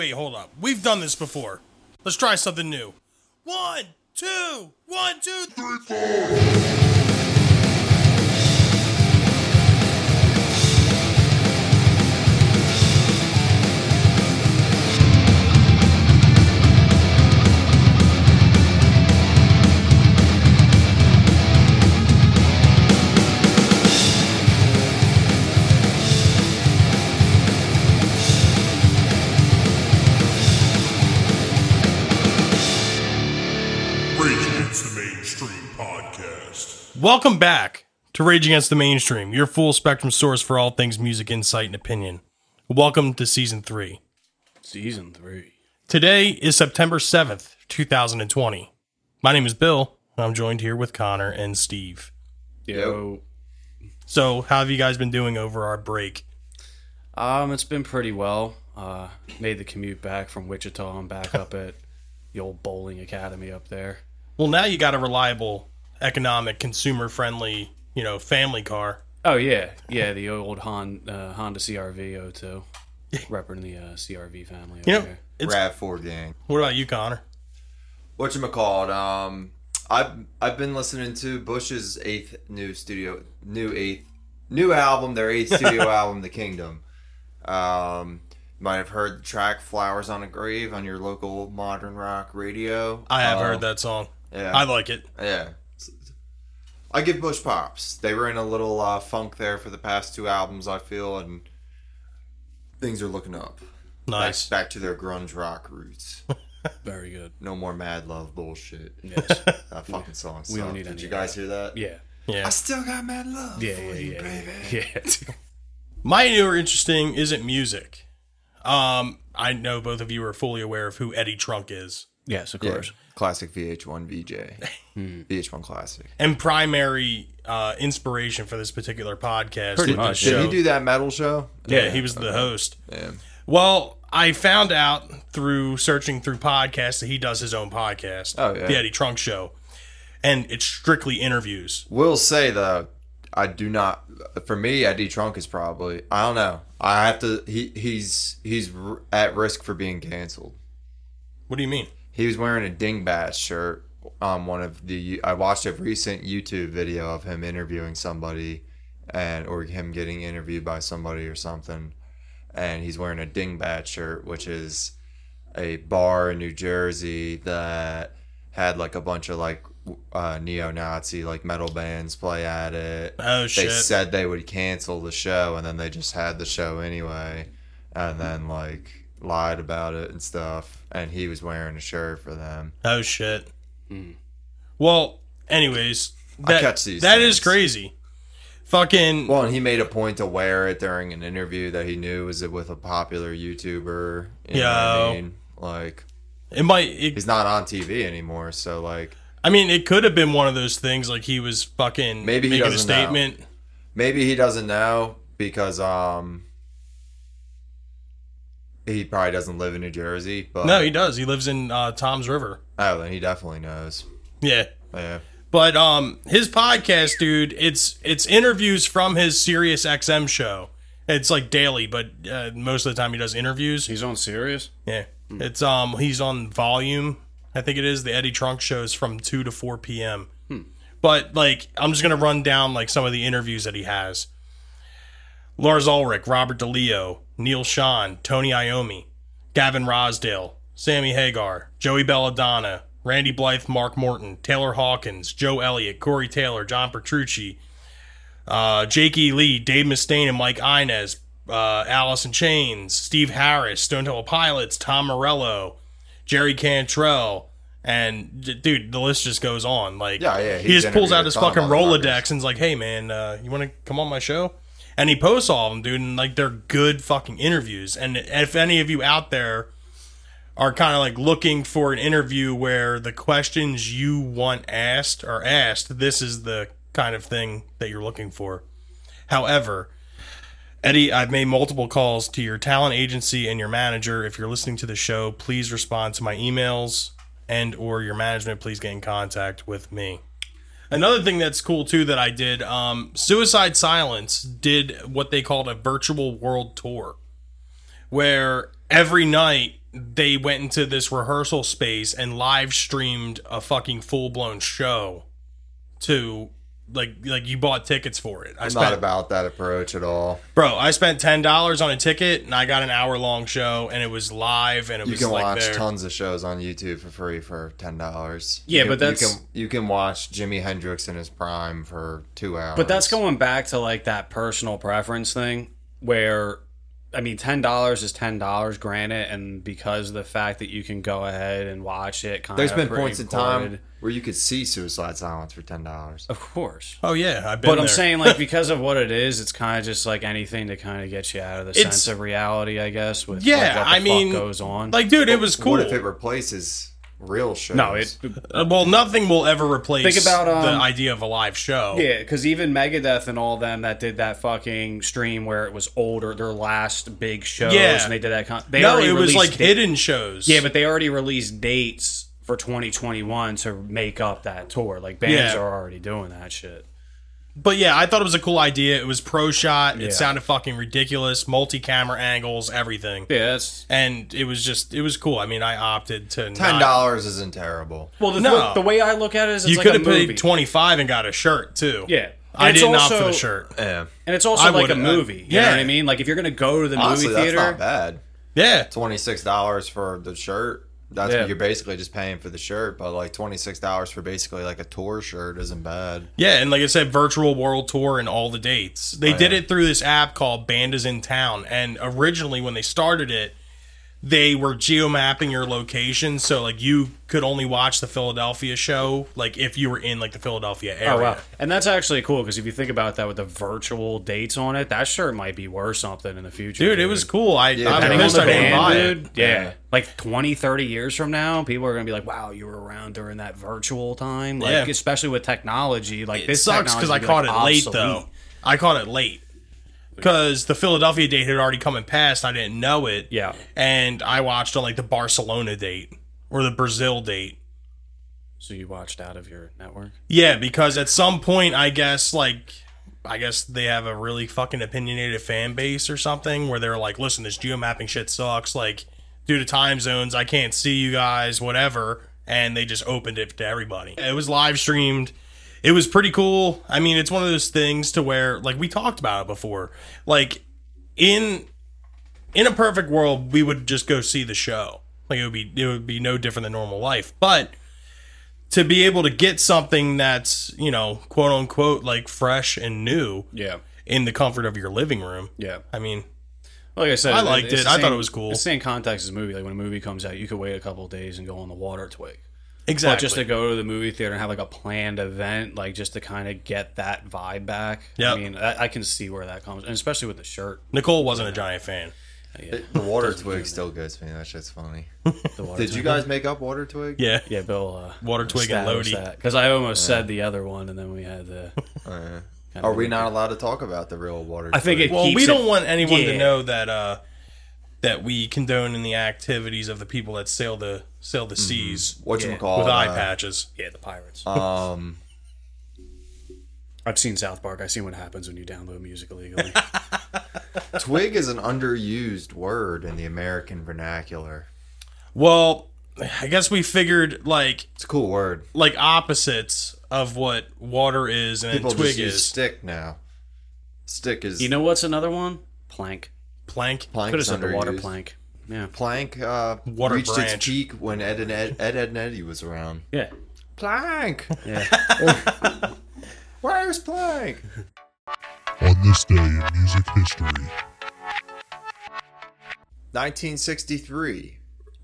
wait, hold up. We've done this before. Let's try something new. 1, 2, 1, 2, 3, 4. Welcome back to Rage Against the Mainstream, your full spectrum source for all things music, insight, and opinion. Welcome to Season 3. Season 3. Today is September 7th, 2020. My name is Bill, and I'm joined here with Connor and Steve. Yo. So, how have you guys been doing over our break? It's been pretty well. Made the commute back from Wichita and back up at the old bowling academy up there. Well, now you got a reliable... economic, consumer-friendly, you know, family car. Oh, yeah. Yeah, the old Honda CRV 02. Repping the CRV family over there. RAV4 gang. What about you, Connor? Whatchamacallit? I've been listening to Bush's eighth studio album, The Kingdom. You might have heard the track Flowers on a Grave on your local modern rock radio. I have heard that song. Yeah. I like it. Yeah. I give Bush props. They were in a little funk there for the past two albums, I feel, and things are looking up. Nice. Back to their grunge rock roots. Very good. No more Mad Love bullshit. Yes. That fucking song sucked. We don't need Did you guys hear that? Yeah. Yeah. I still got Mad Love for you, baby. Yeah. My new or interesting isn't music. I know both of you are fully aware of who Eddie Trunk is. Yes, of course. Yeah. Classic VH1 VJ. VH1 Classic. And primary inspiration for this particular podcast. Pretty much. Did he do that metal show? Yeah, he was the host. Yeah. Well, I found out through searching through podcasts that he does his own podcast. Oh, yeah. The Eddie Trunk Show. And it's strictly interviews. Will say, though, I do not... For me, Eddie Trunk is probably... I don't know. I have to... He's at risk for being canceled. What do you mean? He was wearing a dingbat shirt on one of the... I watched a recent YouTube video of him interviewing somebody or him getting interviewed by somebody or something. And he's wearing a dingbat shirt, which is a bar in New Jersey that had like a bunch of like neo-Nazi like metal bands play at it. Oh, shit. They said they would cancel the show and then they just had the show anyway. And then like... lied about it and stuff, and he was wearing a shirt for them. Oh shit. Well, anyways, I catch these that things. Is crazy. Fucking well, and he made a point to wear it during an interview that he knew was it with a popular YouTuber. Know what I mean? Like it might. He's not on TV anymore, so like. I mean, it could have been one of those things. Like he was fucking maybe making a statement. Know. Maybe he doesn't know because He probably doesn't live in New Jersey, but no, he does. He lives in Tom's River. Oh, then he definitely knows. Yeah. But his podcast, dude, it's interviews from his Sirius XM show. It's like daily, but most of the time he does interviews. He's on Sirius. Yeah, It's he's on Volume. I think it is the Eddie Trunk shows from 2 to 4 p.m. But like, I'm just gonna run down like some of the interviews that he has. Lars Ulrich, Robert DeLeo, Neil Sean, Tony Iommi, Gavin Rossdale, Sammy Hagar, Joey Belladonna, Randy Blythe, Mark Morton, Taylor Hawkins, Joe Elliott, Corey Taylor, John Petrucci, Jake E. Lee, Dave Mustaine and Mike Inez, Alice in Chains, Steve Harris, Stone Temple Pilots, Tom Morello, Jerry Cantrell, and dude, the list just goes on. Like, yeah, he just pulls out his fucking Rolodex and's like, "Hey man, you want to come on my show?" And he posts all of them, dude, and like they're good fucking interviews. And if any of you out there are kind of like looking for an interview where the questions you want asked are asked, this is the kind of thing that you're looking for. However, Eddie, I've made multiple calls to your talent agency and your manager. If you're listening to the show, please respond to my emails and or your management. Please get in contact with me. Another thing that's cool, too, that I did, Suicide Silence did what they called a virtual world tour, where every night they went into this rehearsal space and live streamed a fucking full-blown show to, like you bought tickets for it. I'm not about that approach at all. Bro, I spent $10 on a ticket, and I got an hour-long show, and it was live, and it was like You can watch tons of shows on YouTube for free for $10. Yeah, but that's... You can watch Jimi Hendrix in his prime for 2 hours. But that's going back to, like, that personal preference thing, where... I mean, $10 is $10, granted, and because of the fact that you can go ahead and watch it, there's been points in time where you could see Suicide Silence for $10. Of course. Oh yeah, I've been there. But I'm saying, like, because of what it is, it's kind of just like anything to kind of get you out of the sense of reality, I guess. With what goes on. Like, dude, it was cool. What if it replaces real shows? No, nothing will ever replace. Think about the idea of a live show. Yeah, because even Megadeth and all them that did that fucking stream where it was older, their last big shows, and they did that. It was like hidden shows. Yeah, but they already released dates for 2021 to make up that tour. Like, bands are already doing that shit. But yeah, I thought it was a cool idea. It was pro shot. It sounded fucking ridiculous. Multi-camera angles, everything. Yes. And it was cool. I mean, I opted to $10 isn't terrible. Well, the way I look at it is it's like a movie. You could have paid $25 and got a shirt, too. Yeah. And I didn't opt for the shirt. Yeah. And it's also like a movie. You know what I mean? Like, if you're going to go to the movie theater... that's not bad. Yeah. $26 for the shirt. That's you're basically just paying for the shirt, but like $26 for basically like a tour shirt isn't bad. Yeah, and like I said, virtual world tour and all the dates. They did it through this app called Band Is in Town, and originally when they started it, they were geomapping your location, so like you could only watch the Philadelphia show, like if you were in like the Philadelphia area. Oh wow! And that's actually cool because if you think about that with the virtual dates on it, that shirt might be worth something in the future. Dude, it was cool. I missed the band, dude. Yeah, like 20, 30 years from now, people are gonna be like, "Wow, you were around during that virtual time." Like, especially with technology, like this sucks because I caught it late though. I caught it late. Because the Philadelphia date had already come and passed. I didn't know it. Yeah. And I watched on, like, the Barcelona date or the Brazil date. So you watched out of your network? Yeah, because at some point, I guess they have a really fucking opinionated fan base or something where they're like, listen, this geomapping shit sucks. Like, due to time zones, I can't see you guys, whatever. And they just opened it to everybody. It was live streamed. It was pretty cool. I mean, it's one of those things to where, like, we talked about it before. Like, in a perfect world, we would just go see the show. Like, it would be no different than normal life. But to be able to get something that's, you know, quote unquote, like, fresh and new, in the comfort of your living room, I mean. Like I said, I liked it. I thought it was cool. It's the same context as a movie. Like, when a movie comes out, you could wait a couple of days and go on the water twig. Exactly. But just to go to the movie theater and have like a planned event, like just to kind of get that vibe back. Yep. I mean, I can see where that comes, and especially with the shirt. Nicole wasn't a giant fan. Yeah. The water twig still gets me. That shit's funny. Did you guys make up water twig? Yeah. Yeah, Bill. Water twig and Lodi. Because I almost said the other one, and then we had the... Are we not allowed to talk about the real water twig? I think we don't want anyone to know that... that we condone in the activities of the people that sail the seas. Whatchamacallit? With eye patches. Yeah, the pirates. I've seen South Park. I've seen what happens when you download music illegally. Twig is an underused word in the American vernacular. Well, I guess we figured, like... It's a cool word. Like, opposites of what water is and twig is. People just use stick now. Stick is... You know what's another one? Plank. Plank? Plank could have said the water plank. Yeah. Plank water reached branch. Its peak when Ed, and Eddie was around. Yeah. Plank! Yeah. Where's Plank? On this day in music history. 1963.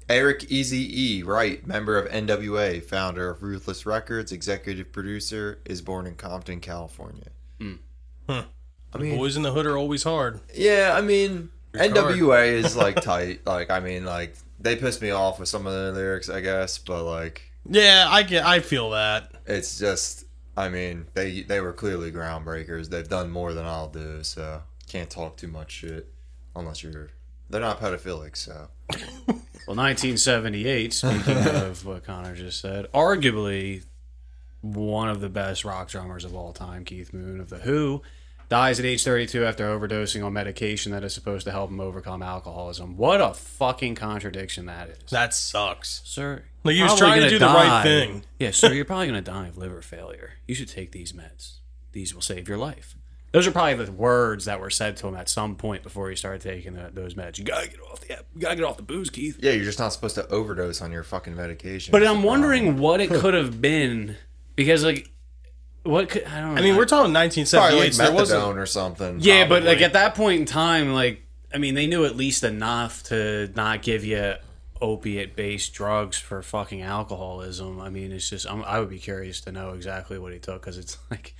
Eric Eazy-E Wright, member of NWA, founder of Ruthless Records, executive producer, is born in Compton, California. Mm. Huh. I mean, boys in the hood are always hard. Yeah, I mean... NWA is like tight. Like, I mean, like, they pissed me off with some of their lyrics, I guess, but like, yeah, I feel that. It's just, I mean, they were clearly groundbreakers. They've done more than I'll do, so can't talk too much shit unless they're not pedophilic, so. Well, 1978, speaking of what Connor just said, arguably one of the best rock drummers of all time, Keith Moon of The Who, Dies at age 32 after overdosing on medication that is supposed to help him overcome alcoholism. What a fucking contradiction that is. That sucks. Sir, like, he was trying to do the right thing. Yeah, sir, you're probably going to die of liver failure. You should take these meds. These will save your life. Those are probably the words that were said to him at some point before he started taking those meds. You got to get off the app. You got to get off the booze, Keith. Yeah, you're just not supposed to overdose on your fucking medication. But I'm wondering what it could have been, because, like, what could, I don't know. I mean, we're talking 1978. Probably like methadone or something. Yeah, probably. But like at that point in time, like, I mean, they knew at least enough to not give you opiate-based drugs for fucking alcoholism. I mean, it's just, I would be curious to know exactly what he took, because it's like,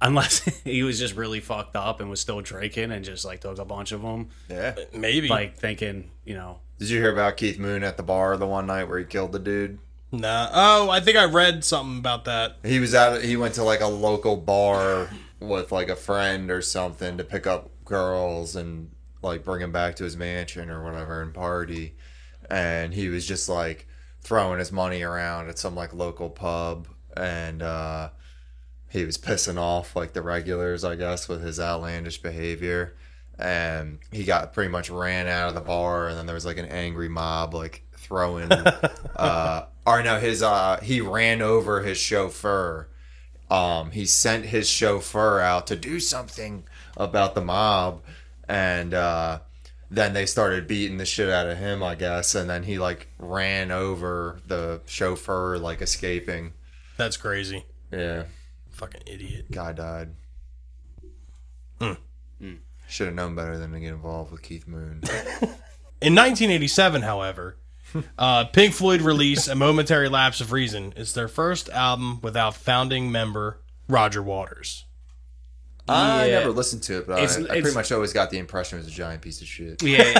unless he was just really fucked up and was still drinking and just like took a bunch of them. Yeah, maybe. Like thinking, you know. Did you hear about Keith Moon at the bar the one night where he killed the dude? Nah. Oh, I think I read something about that. He was out. He went to like a local bar with like a friend or something to pick up girls and like bring them back to his mansion or whatever and party. And he was just like throwing his money around at some like local pub, and he was pissing off like the regulars, I guess, with his outlandish behavior. And he got pretty much ran out of the bar, and then there was like an angry mob like throwing. Or no, his he ran over his chauffeur. He sent his chauffeur out to do something about the mob, and then they started beating the shit out of him, I guess. And then he like ran over the chauffeur, like escaping. That's crazy. Yeah, fucking idiot. Guy died. Should have known better than to get involved with Keith Moon. In 1987, however, Pink Floyd released A Momentary Lapse of Reason. It's their first album without founding member Roger Waters. Yeah. I never listened to it, but I pretty much always got the impression it was a giant piece of shit. Yeah.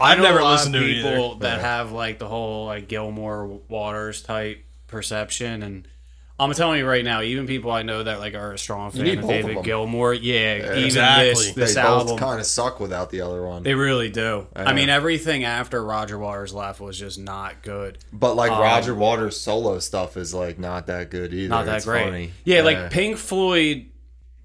I've never listened to it either. People that have like the whole like Gilmore Waters type perception, and I'm telling you right now, even people I know that like are a strong fan of David Gilmour, even exactly. this album, both kind of suck without the other one. They really do. I mean, everything after Roger Waters left was just not good. But like Roger Waters' solo stuff is like not that good either. Not that great. Funny. Yeah, like Pink Floyd,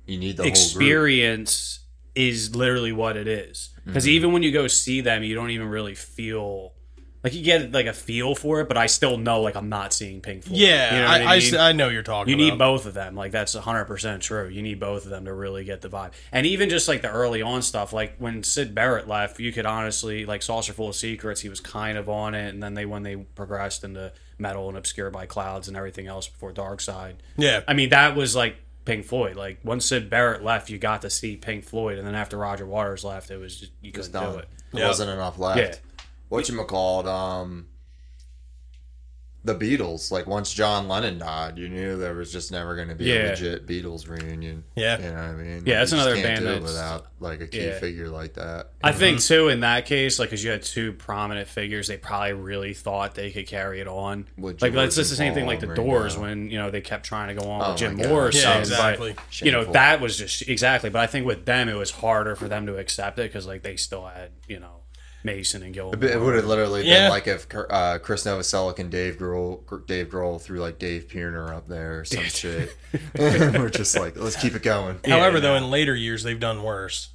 you need the experience whole group. Is literally what it is. Because even when you go see them, you don't even really feel. Like, you get, like, a feel for it, but I still know, like, I'm not seeing Pink Floyd. Yeah, you know what I mean? I know you're talking about. You need both of them. Like, that's 100% true. You need both of them to really get the vibe. And even just, like, the early on stuff, like, when Syd Barrett left, you could honestly, like, Saucer Full of Secrets, he was kind of on it, and then when they progressed into Metal and Obscured by Clouds and everything else before Dark Side. Yeah. I mean, that was, like, Pink Floyd. Like, once Syd Barrett left, you got to see Pink Floyd, and then after Roger Waters left, it was just, you couldn't do it. There wasn't enough left. Yeah. Whatchamacallit, the Beatles. Like, once John Lennon died, you knew there was just never going to be a legit Beatles reunion. Yeah. You know what I mean? Yeah, that's another band that's... without, like, a key figure like that. I think, too, in that case, like, because you had two prominent figures, they probably really thought they could carry it on. Like, that's just the same thing, like, the Doors, when, you know, they kept trying to go on with Jim Moore or something. Yeah, exactly. But, you know, that was just... Exactly. But I think with them, it was harder for them to accept it, because, like, they still had, you know... Mason and Gilmore. It would have literally been like if Chris Novoselic and Dave Grohl threw like Dave Pirner up there or some shit. We're just like, let's keep it going. However, though, in later years they've done worse.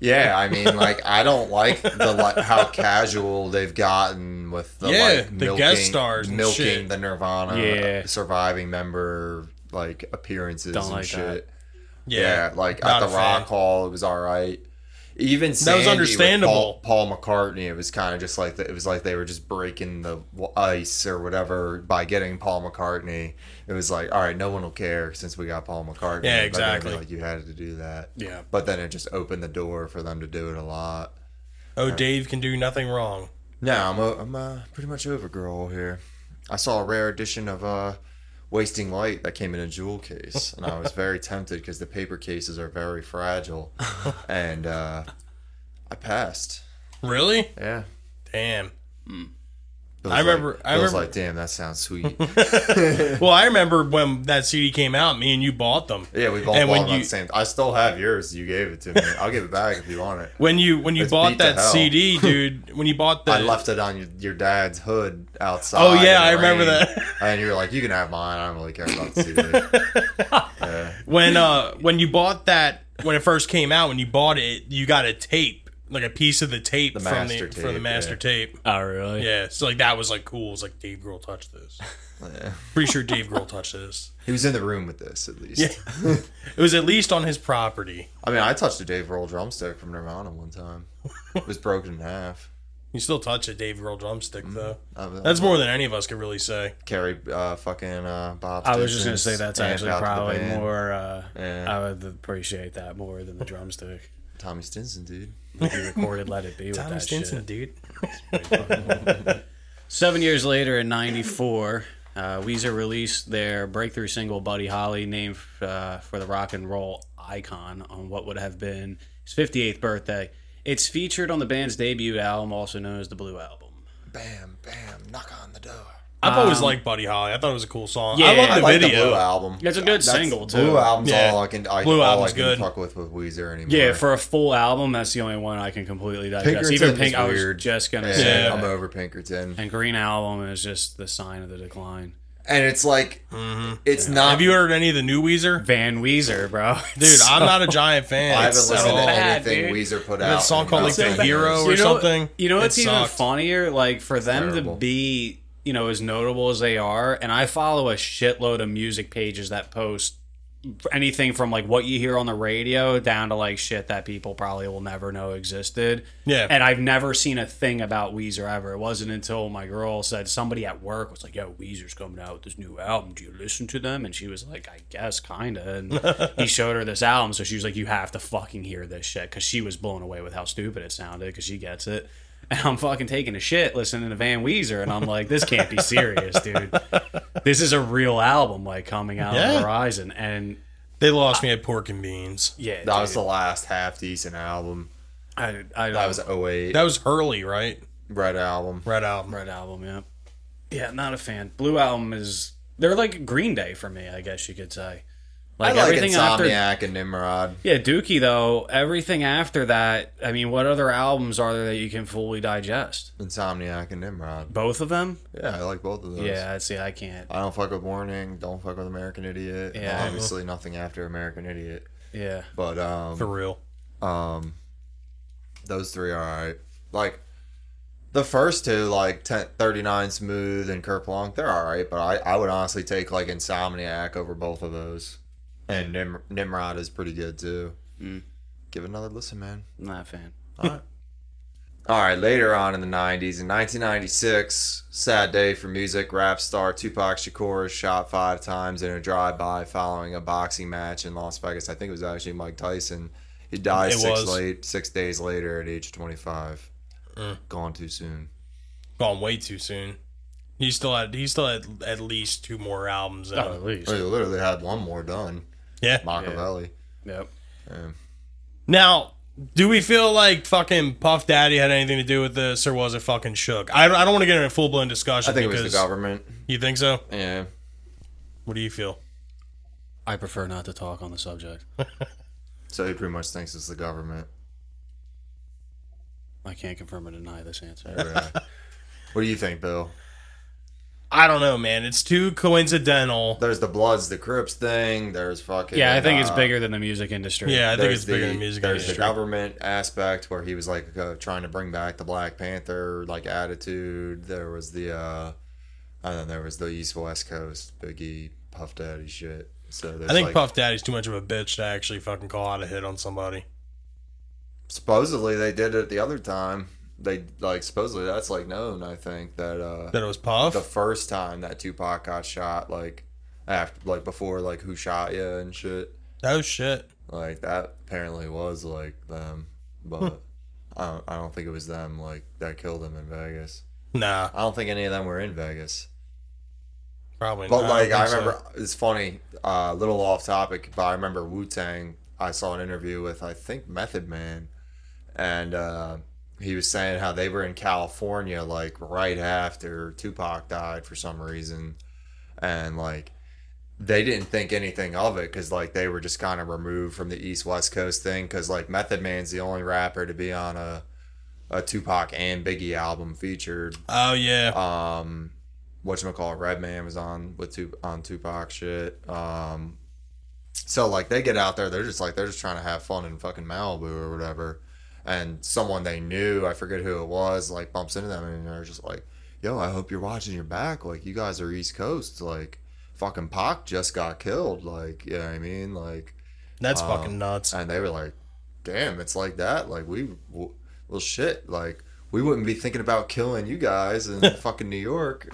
Yeah, I mean, like, I don't like how casual they've gotten with the the guest stars and milking the Nirvana surviving member like appearances. Don't and like shit. That. Yeah, like not at the Rock Hall, it was all right. Even Sandy, that was understandable. Paul McCartney, it was kind of just like it was like they were just breaking the ice or whatever by getting Paul McCartney. It was like, all right, no one will care since we got Paul McCartney. Yeah, exactly. Like you had to do that. Yeah, but then it just opened the door for them to do it a lot. Oh, Dave can do nothing wrong. No, I'm pretty much over Grohl here. I saw a rare edition of Wasting Light that came in a jewel case, and I was very tempted because the paper cases are very fragile, and I passed. Really? Yeah. Damn. I was like, damn, that sounds sweet. Well, I remember when that CD came out, me and you bought them. Yeah, we both bought them on the same. I still have yours. You gave it to me. I'll give it back if you want it. When you bought that CD, dude, I left it on your dad's hood outside. Oh, yeah, I remember that. And you were like, you can have mine. I don't really care about the CD. When you bought that, when it first came out, when you bought it, you got a tape, like a piece of the tape from the master tape. Oh, really? Yeah. So like that was like cool. It's like Dave Grohl touched this. Yeah. Pretty sure Dave Grohl touched this. He was in the room with this, at least. Yeah. It was at least on his property. I mean, I touched a Dave Grohl drumstick from Nirvana one time. It was broken in half. You still touch a Dave Grohl drumstick, though. That's more than any of us could really say. Carry Bob's. I was just going to say that's actually probably more... I would appreciate that more than the drumstick. Tommy Stinson, dude. He recorded Let It Be with Tommy Stinson, shit. Dude. 7 years later in 94... Weezer released their breakthrough single Buddy Holly, named for the rock and roll icon, on what would have been his 58th birthday. It's featured on the band's debut album, also known as the Blue Album. Bam, bam, knock on the door. I've always liked Buddy Holly. I thought it was a cool song. Yeah, I love the video. The Blue Album. It's a good single, too. Blue Album's all I can fuck with Weezer anymore. Yeah, for a full album, that's the only one I can completely digest. Even Pink, I was just going to say. I'm over Pinkerton. And Green Album is just the sign of the decline. And it's like, it's not... Have you heard any of the new Weezer? Van Weezer, bro. Dude, I'm not a giant fan. I haven't listened to anything Weezer put out. That song called, like, The Hero or something. You know what's even funnier? Like, for them to be... you know, as notable as they are, and I follow a shitload of music pages that post anything from like what you hear on the radio down to like shit that people probably will never know existed. Yeah. And I've never seen a thing about Weezer ever. It wasn't until my girl said somebody at work was like, yo, Weezer's coming out with this new album. Do you listen to them? And she was like, I guess kind of. And he showed her this album. So she was like, you have to fucking hear this shit. Cause she was blown away with how stupid it sounded. Cause she gets it. And I'm fucking taking a shit listening to Van Weezer, and I'm like, this can't be serious, dude. This is a real album, like, coming out on the horizon. And they lost me at Pork and Beans. Yeah, that was the last half-decent album. That was 08. That was Hurley, right? Red Album, yeah. Yeah, not a fan. Blue Album is... They're like Green Day for me, I guess you could say. Like, I like everything Insomniac after, and Nimrod. Yeah, Dookie, though, everything after that, I mean, what other albums are there that you can fully digest? Insomniac and Nimrod. Both of them? Yeah, I like both of those. Yeah, see, I can't. I don't fuck with Warning, don't fuck with American Idiot. Yeah. Well, obviously nothing after American Idiot. Yeah. But, for real. Those three are alright. Like, the first two, like 39 Smooth and Curt Blanc, they're alright, but I would honestly take, like, Insomniac over both of those. And Nimrod is pretty good, too. Mm. Give it another listen, man. Not a fan. All right. All right, later on in the 90s, in 1996, sad day for music, rap star Tupac Shakur is shot 5 times in a drive-by following a boxing match in Las Vegas. I think it was actually Mike Tyson. He died 6 days later at age 25. Gone too soon. Gone way too soon. He still had at least 2 more albums out. At least. He literally had 1 more done. Yeah. Machiavelli. Yeah. Yep. Yeah. Now, do we feel like fucking Puff Daddy had anything to do with this, or was it fucking Shook? I don't want to get into a full-blown discussion. I think it was the government. You think so? Yeah. What do you feel? I prefer not to talk on the subject. So he pretty much thinks it's the government. I can't confirm or deny this answer. Right. What do you think, Bill? I don't know, man. It's too coincidental. There's the Bloods, the Crips thing. There's fucking... Yeah, I think it's bigger than the music industry. Yeah, I think it's bigger than the music industry. There's the government aspect where he was, like, trying to bring back the Black Panther, like, attitude. There was the... there was the East West Coast, Biggie, Puff Daddy shit. So I think Puff Daddy's too much of a bitch to actually fucking call out a hit on somebody. Supposedly, they did it the other time. They supposedly that's known. I think that it was Puff the first time that Tupac got shot, before who shot you and shit. Oh shit! Like that apparently was them, but I don't think it was them that killed him in Vegas. Nah, I don't think any of them were in Vegas. Probably not. But I remember it's funny, a little off topic, but I remember Wu-Tang. I saw an interview with I think Method Man, and. He was saying how they were in California, right after Tupac died for some reason. And, they didn't think anything of it because, they were just kind of removed from the East-West Coast thing because, Method Man's the only rapper to be on a Tupac and Biggie album featured. Oh, yeah. Whatchamacallit, Redman was on Tupac shit. So, like, they get out there, they're just trying to have fun in fucking Malibu or whatever. And someone they knew, I forget who it was, like, bumps into them, and they're just like, yo, I hope you're watching your back. Like, you guys are East Coast. Like, fucking Pac just got killed. Like, you know what I mean? Like, that's fucking nuts. And they were like, damn, it's like that. Like, well, shit. Like, we wouldn't be thinking about killing you guys in fucking New York.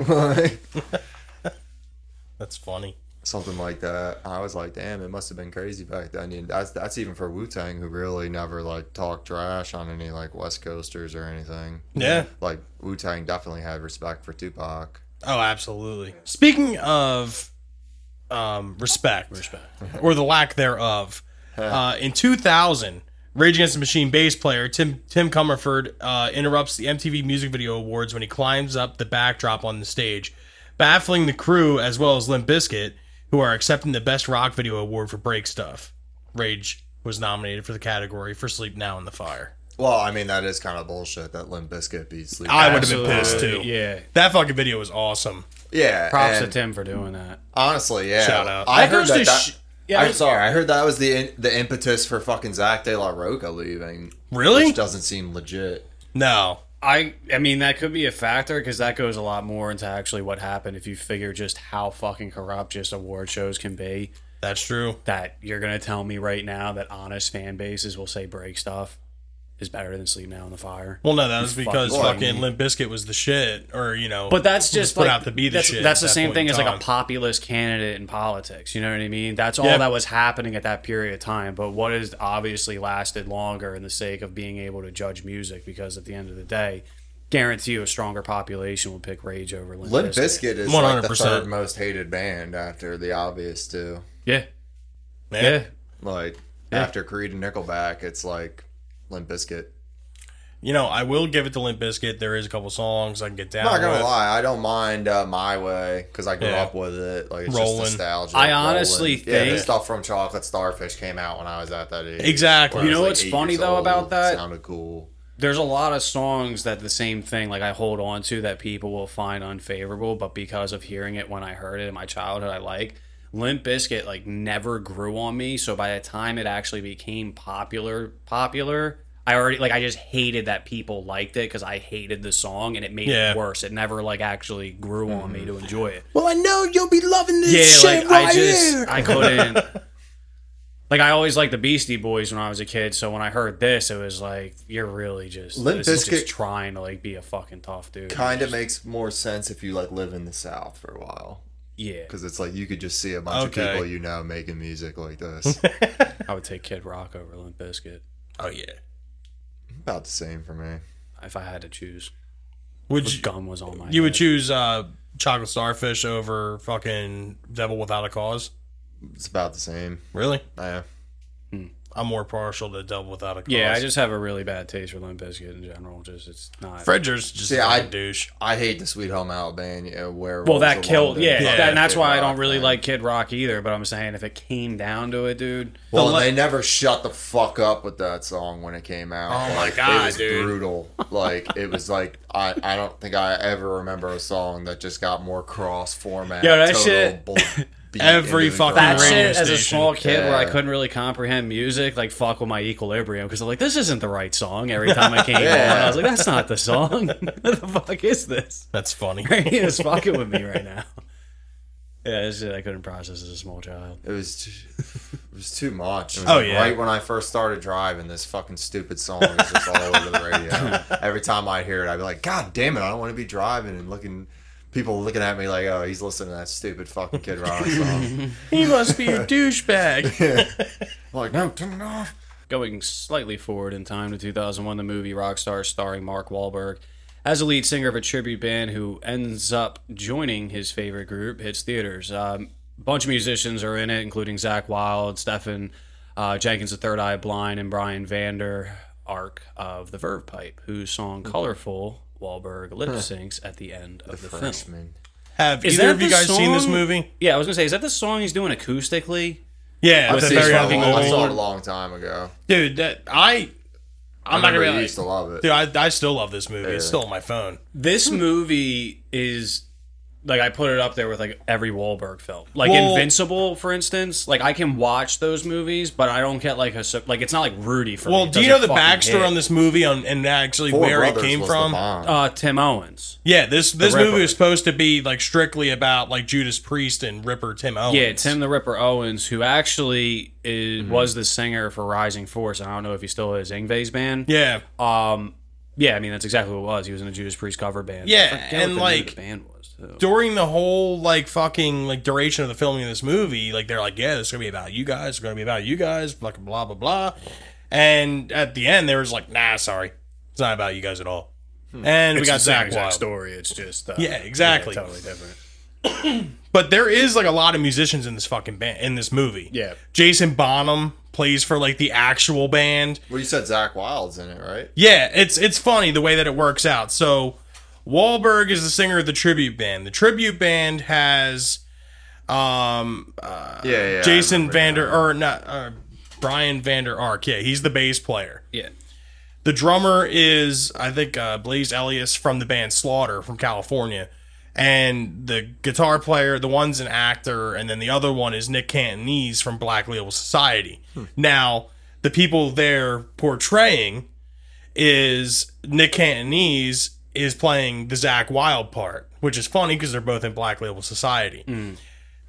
That's funny. Something like that. I was like, damn, it must have been crazy back then. I mean, that's even for Wu-Tang, who really never, like, talked trash on any, like, West Coasters or anything. Yeah. Like, Wu-Tang definitely had respect for Tupac. Oh, absolutely. Speaking of respect, or the lack thereof, in 2000, Rage Against the Machine bass player Tim Comerford interrupts the MTV Music Video Awards when he climbs up the backdrop on the stage, baffling the crew as well as Limp Bizkit, who are accepting the Best Rock Video Award for Break Stuff. Rage was nominated for the category for Sleep Now in the Fire. Well, I mean, that is kind of bullshit that Limp Bizkit beat Sleep Now. I would have been pissed, too. Yeah. That fucking video was awesome. Yeah. Props to Tim for doing that. Honestly, yeah. Shout out. I heard that was the impetus for fucking Zach De La Rocha leaving. Really? Which doesn't seem legit. No. I mean, that could be a factor, because that goes a lot more into actually what happened if you figure just how fucking corrupt just award shows can be. That's true. That you're going to tell me right now that honest fan bases will say Break Stuff is better than Sleep Now in the Fire. Well, no, that was because fucking Limp Bizkit was the shit, or, you know. But that's just like, put out to be the shit. That's the same thing as like a populist candidate in politics. You know what I mean? That's all that was happening at that period of time. But what has obviously lasted longer in the sake of being able to judge music, because at the end of the day, guarantee you a stronger population will pick Rage over Limp Bizkit. Limp Bizkit is 100%. Like the third most hated band after the obvious two. Yeah. Man. Yeah. Like, after Creed and Nickelback, it's like Limp Bizkit. You know, I will give it to Limp Bizkit. There is a couple songs I can get down with. Not gonna lie, I don't mind My Way, because I grew up with it. Like, it's just nostalgia. I honestly think the stuff from Chocolate Starfish came out when I was at that age. Exactly. You know, like, what's funny though about that? It sounded cool. There's a lot of songs that the same thing, like, I hold on to that people will find unfavorable, but because of hearing it when I heard it in my childhood, I like. Limp Bizkit, like, never grew on me, so by the time it actually became popular, I already, like, I just hated that people liked it, because I hated the song, and it made it worse. It never, like, actually grew on me to enjoy it. Well, I know you'll be loving this shit like, right here. I couldn't. Like, I always liked the Beastie Boys when I was a kid, so when I heard this, it was like, you're really just Limp Bizkit just trying to, like, be a fucking tough dude. Kind of makes more sense if you, like, live in the South for a while. Yeah. Because it's like you could just see a bunch of people you know making music like this. I would take Kid Rock over Limp Bizkit. Oh, yeah. About the same for me. If I had to choose. Which gum was on my head. You would choose Chocolate Starfish over fucking Devil Without a Cause? It's about the same. Really? Yeah. I'm more partial to Devil Without a Cause. Yeah, I just have a really bad taste for Limp Bizkit in general. Just it's not. Fredger's just a douche. I hate the Sweet Home Alabama. Well, that killed. And that's why I don't really like Kid Rock either. But I'm saying if it came down to it, dude. Well, they never shut the fuck up with that song when it came out. Oh my god, it was brutal. Like, it was like I don't think I ever remember a song that just got more cross format. Yo, that shit. Every fucking that shit as a small kid where I couldn't really comprehend music, like, fuck with my equilibrium, because I'm like, this isn't the right song. Every time I came on, I was like, that's not the song. What the fuck is this? That's funny. It's fucking with me right now. Yeah, this shit I couldn't process as a small child. It was too much. It was right when I first started driving, this fucking stupid song was just all over the radio. Every time I hear it, I'd be like, god damn it, I don't want to be driving and looking. People looking at me like, oh, he's listening to that stupid fucking Kid Rock song. He must be a douchebag. I'm like, no, turn it off. Going slightly forward in time to 2001, the movie Rockstar, starring Mark Wahlberg as a lead singer of a tribute band who ends up joining his favorite group, hits theaters. A bunch of musicians are in it, including Zach Wilde, Stephen Jenkins of Third Eye Blind, and Brian Vander Ark of The Verve Pipe, whose song Colorful Wahlberg lip syncs at the end of the film. Have either of you guys seen this movie? Yeah, I was gonna say, is that the song he's doing acoustically? Yeah, I saw it a long time ago, dude. I'm not gonna be. I used to love it, dude. I still love this movie. Yeah. It's still on my phone. This movie is like, I put it up there with, like, every Wahlberg film. Like, well, Invincible, for instance, like, I can watch those movies, but I don't get, like, a... Like, it's not, like, Rudy for me. Well, do you know the backstory on this movie and actually where it came from? Tim Owens. Yeah, this movie was supposed to be, like, strictly about, like, Judas Priest and Ripper Tim Owens. Yeah, Tim the Ripper Owens, who actually was the singer for Rising Force. And I don't know if he still is. Yngwie's band. Yeah. Yeah, I mean, that's exactly what it was. He was in a Judas Priest cover band. Yeah, and, like... During the whole, like, fucking, like, duration of the filming of this movie, like, they're like, yeah, this is going to be about you guys, blah, blah, blah, blah. And at the end, they were just like, nah, sorry. It's not about you guys at all. And it's we got Zach Wilde. Story. It's just... yeah, exactly. Yeah, totally different. But there is, like, a lot of musicians in this fucking band, in this movie. Yeah. Jason Bonham plays for, like, the actual band. Well, you said Zach Wilde's in it, right? Yeah, it's funny the way that it works out. So... Wahlberg is the singer of the tribute band. The tribute band has Jason Vander or not Brian Vander Ark. Yeah, he's the bass player. Yeah. The drummer is I think Blaze Elias from the band Slaughter from California. And the guitar player, the one's an actor, and then the other one is Nick Cantonese from Black Label Society. Now, the people they're portraying is Nick Cantonese is playing the Zach Wilde part, which is funny because they're both in Black Label Society.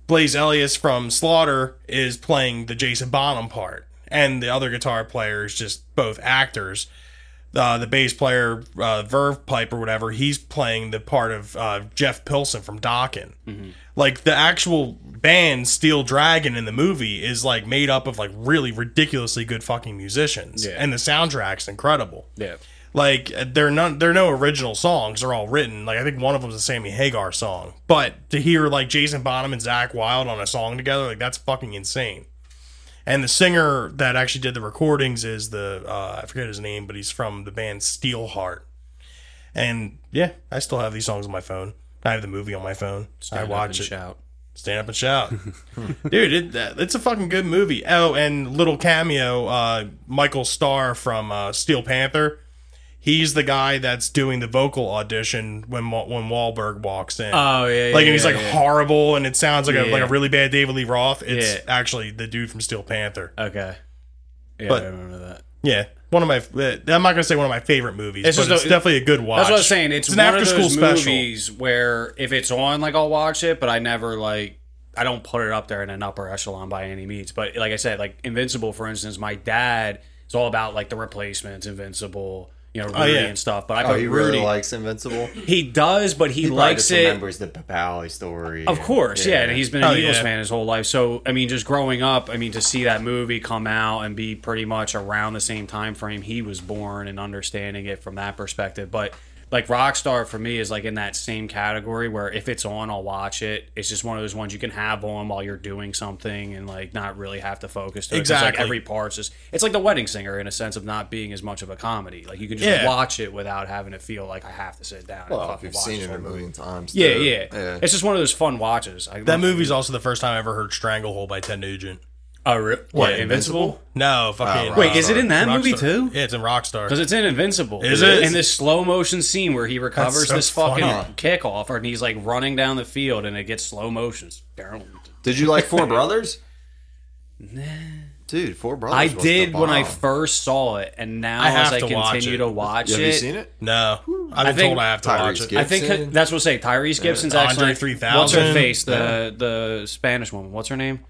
Blaze Elias from Slaughter is playing the Jason Bonham part, and the other guitar player is just both actors. The bass player, Verve Pipe or whatever, he's playing the part of Jeff Pilson from Dokken. Like, the actual band Steel Dragon in the movie is, like, made up of, like, really ridiculously good fucking musicians. Yeah. And the soundtrack's incredible. Yeah. Like, there are no original songs. They're all written. Like, I think one of them is a Sammy Hagar song. But to hear, like, Jason Bonham and Zach Wilde on a song together, like, that's fucking insane. And the singer that actually did the recordings is the, I forget his name, but he's from the band Steelheart. And, yeah, I still have these songs on my phone. I have the movie on my phone. I watch it. Stand Up and Shout. Dude, it's a fucking good movie. Oh, and little cameo, Michael Starr from Steel Panther. He's the guy that's doing the vocal audition when Wahlberg walks in. Oh, yeah. Like, and he's, like, horrible, and it sounds like a really bad David Lee Roth. It's actually the dude from Steel Panther. Okay. Yeah, but, I remember that. Yeah. I'm not going to say one of my favorite movies, but it's definitely a good watch. That's what I was saying. It's one of those movies where if it's on, like, I'll watch it, but I never, like, I don't put it up there in an upper echelon by any means. But, like I said, like, Invincible, for instance, my dad is all about, like, The Replacements, Invincible... You know, Rudy and stuff. But he really likes Invincible? He does, but he likes it. He remembers the Papali story. Of course, yeah. And he's been an Eagles fan his whole life. So, I mean, just growing up, I mean, to see that movie come out and be pretty much around the same time frame he was born and understanding it from that perspective. But, like, Rockstar for me is, like, in that same category where if it's on, I'll watch it. It's just one of those ones you can have on while you're doing something and, like, not really have to focus to it. Exactly. Like, every part's just... It's like The Wedding Singer in a sense of not being as much of a comedy. Like, you can just watch it without having to feel like I have to sit down and fucking watch it. Well, you've seen it a million times. Yeah. It's just one of those fun watches. That movie's also the first time I ever heard Stranglehold by Ted Nugent. Oh, really? What, Invincible? No, fucking... Wait, is it in that movie, too? Yeah, it's in Rockstar. Because it's in Invincible. Is it? In this slow-motion scene where he recovers this fucking kickoff, and he's, like, running down the field, and it gets slow motions. Did you like Four Brothers? Nah. Dude, Four Brothers I did when I first saw it, and now as I continue to watch it... Have you seen it? No. I've been told I have to watch it. I think that's what I say. Tyrese Gibson's actually... 3000. What's her face? The Spanish woman. What's her name?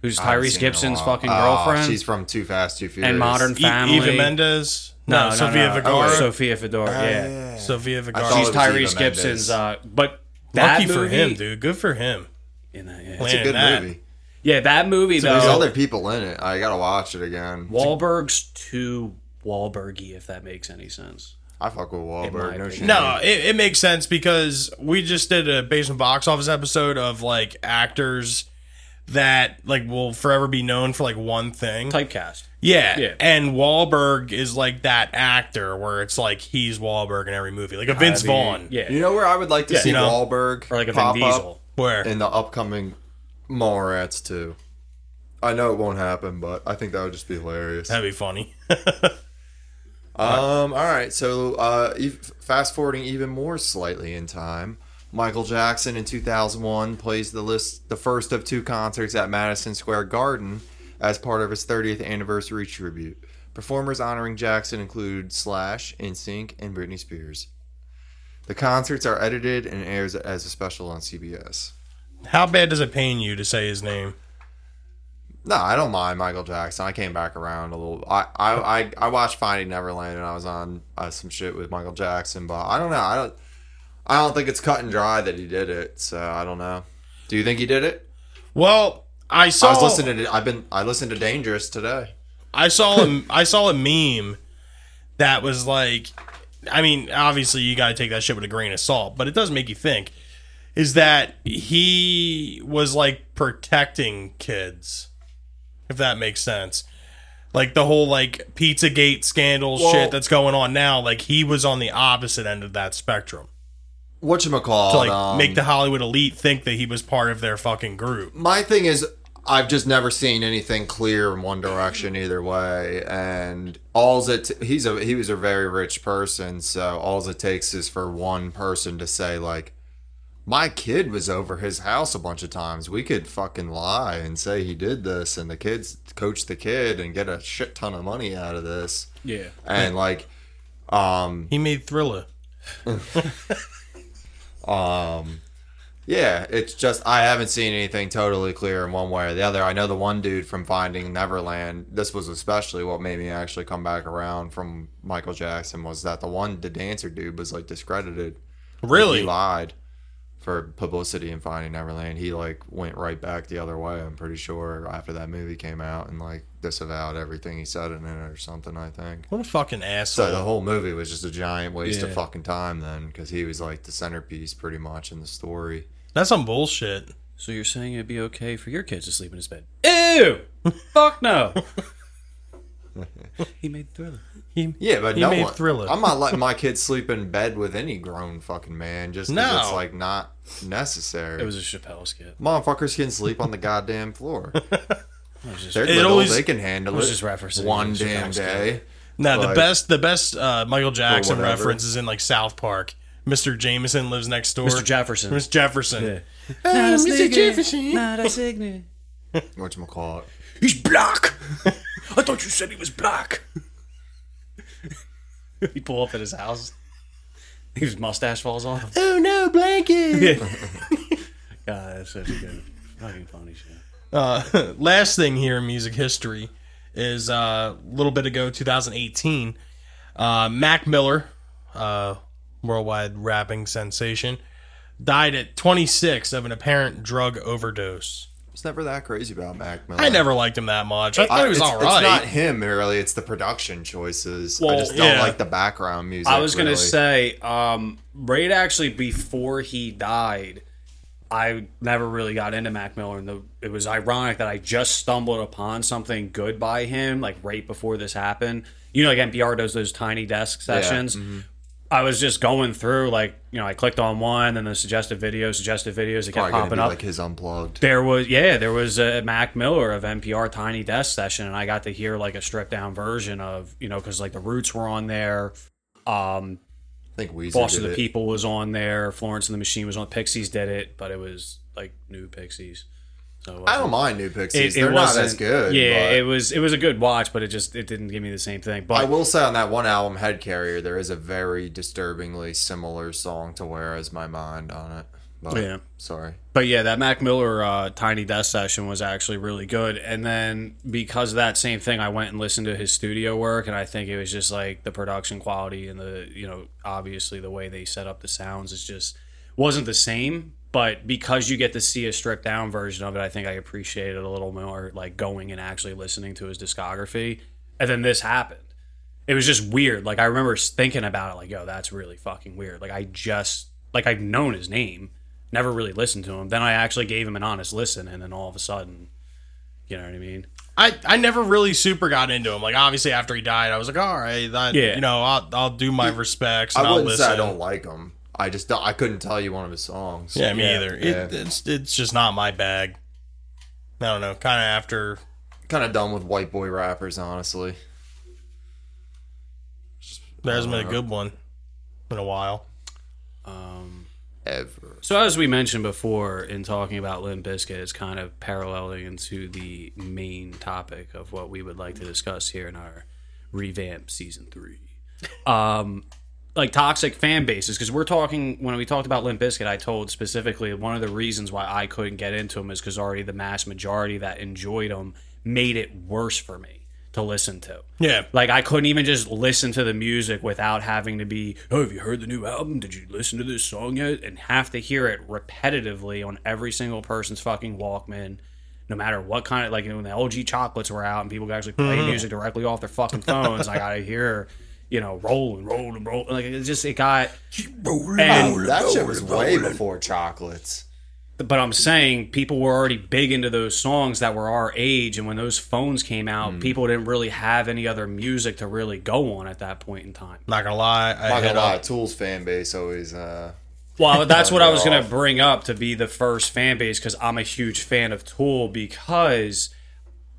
Who's Tyrese Gibson's fucking girlfriend? She's from Too Fast, Too Furious. And Modern Family. Eva Mendes? No, Sofia Vergara. Sofia Vergara, Sofia Vergara. She's Tyrese Gibson's. But that lucky movie, for him, dude. Good for him. It's a good movie. Yeah, that movie, though. There's other people in it. I got to watch it again. Wahlberg's too Wahlbergy, if that makes any sense. I fuck with Wahlberg. No, it makes sense because we just did a Basement Box Office episode of, like, actors... that, like, will forever be known for, like, one thing. Typecast. Yeah. And Wahlberg is, like, that actor where it's, like, he's Wahlberg in every movie. Like a Vince Vaughn. Yeah. You know where I would like to see Wahlberg or, like, a Vin Diesel? Where? In the upcoming Mallrats 2. I know it won't happen, but I think that would just be hilarious. That'd be funny. All right. So, fast forwarding even more slightly in time... Michael Jackson in 2001 plays the first of two concerts at Madison Square Garden as part of his 30th anniversary tribute. Performers honoring Jackson include Slash, NSYNC, and Britney Spears. The concerts are edited and airs as a special on CBS. How bad does it pain you to say his name? No, I don't mind Michael Jackson. I came back around a little. I watched Finding Neverland and I was on some shit with Michael Jackson, but I don't know. I don't think it's cut and dry that he did it. So I don't know. Do you think he did it? Well, I listened to Dangerous today. I saw a meme that was like, I mean, obviously you got to take that shit with a grain of salt, but it does make you think. Is that he was like protecting kids, if that makes sense. Like the whole like Pizzagate scandal shit that's going on now, like he was on the opposite end of that spectrum. Whatchamacallit, to like make the Hollywood elite think that he was part of their fucking group. My thing is, I've just never seen anything clear in one direction either way, and he was a very rich person, so all it takes is for one person to say like, my kid was over his house a bunch of times. We could fucking lie and say he did this, and the kids coach the kid and get a shit ton of money out of this. Yeah, and like, he made Thriller. Yeah, it's just I haven't seen anything totally clear in one way or the other. I know the one dude from Finding Neverland. This was especially what made me actually come back around from Michael Jackson was that the dancer dude was like discredited. Really, he lied. For publicity and Finding Neverland, he like went right back the other way. I'm pretty sure after that movie came out and like disavowed everything he said in it or something. I think. What a fucking asshole! So the whole movie was just a giant waste of fucking time then, because he was like the centerpiece pretty much in the story. That's some bullshit. So you're saying it'd be okay for your kids to sleep in his bed? Ew! Fuck no. He made Thriller. Thriller. I'm not letting my kids sleep in bed with any grown fucking man just because it's like not necessary. It was a Chappelle skit. Motherfuckers can sleep on the goddamn floor. They can handle it one damn day. No, like, the best Michael Jackson reference is in like South Park. Mr. Jameson lives next door. Mr. Jefferson. Mr. Jefferson. Yeah. Mr. Jefferson. Not a signal. Whatchamacallit? He's black. I thought you said he was black. He'd pull up at his house. His mustache falls off. Oh no, blanket! God, that's such a good fucking funny shit. Last thing here in music history is a little bit ago, 2018. Mac Miller, worldwide rapping sensation, died at 26 of an apparent drug overdose. Was never that crazy about Mac Miller. I never liked him that much. I thought he was all right. It's not him, really. It's the production choices. Well, I just don't like the background music. I was going to say, right actually before he died, I never really got into Mac Miller. And it was ironic that I just stumbled upon something good by him, like right before this happened. You know, like NPR does those tiny desk sessions. Yeah. Mm-hmm. I was just going through, like, you know, I clicked on one, then the suggested videos, it kept popping up. Like his Unplugged. There was a Mac Miller of NPR Tiny Desk session, and I got to hear, like, a stripped-down version of, you know, because, like, the Roots were on there. I think Weezer Boss of the People was on there. Florence and the Machine was on. Pixies did it, but it was, like, new Pixies. So I don't mind new Pixies. They're not as good. Yeah, it was a good watch, but it didn't give me the same thing. But I will say on that one album, Head Carrier, there is a very disturbingly similar song to Where Is My Mind on it. But, yeah. Sorry. But yeah, that Mac Miller Tiny Desk session was actually really good. And then because of that same thing, I went and listened to his studio work, and I think it was just like the production quality and the, you know, obviously the way they set up the sounds is just wasn't the same. But because you get to see a stripped down version of it, I think I appreciate it a little more, like going and actually listening to his discography. And then this happened. It was just weird. Like I remember thinking about it like, yo, that's really fucking weird. Like I've known his name, never really listened to him. Then I actually gave him an honest listen. And then all of a sudden, you know what I mean? I never really super got into him. Like obviously after he died, I was like, all right, you know, I'll do my respects. And I wouldn't say I don't like him. I just don't, I couldn't tell you one of his songs. Yeah, me either. Yeah. It's just not my bag. I don't know. Kind of done with white boy rappers, honestly. There hasn't been a good one in a while. ever. So as we mentioned before in talking about Limp Bizkit, it's kind of paralleling into the main topic of what we would like to discuss here in our revamp season 3. Like toxic fan bases, because we're talking, when we talked about Limp Bizkit, I told specifically one of the reasons why I couldn't get into them is because already the mass majority that enjoyed them made it worse for me to listen to. Yeah. Like, I couldn't even just listen to the music without having to be, oh, have you heard the new album? Did you listen to this song yet? And have to hear it repetitively on every single person's fucking Walkman, no matter what kind of, like, when the LG chocolates were out and people could actually play music directly off their fucking phones, I gotta hear, you know, rolling. Like, it just, it got... That shit was way before chocolates. But I'm saying people were already big into those songs that were our age, and when those phones came out, people didn't really have any other music to really go on at that point in time. Not gonna lie. Tool's fan base always... well, that's what I was going to bring up to be the first fan base, because I'm a huge fan of Tool, because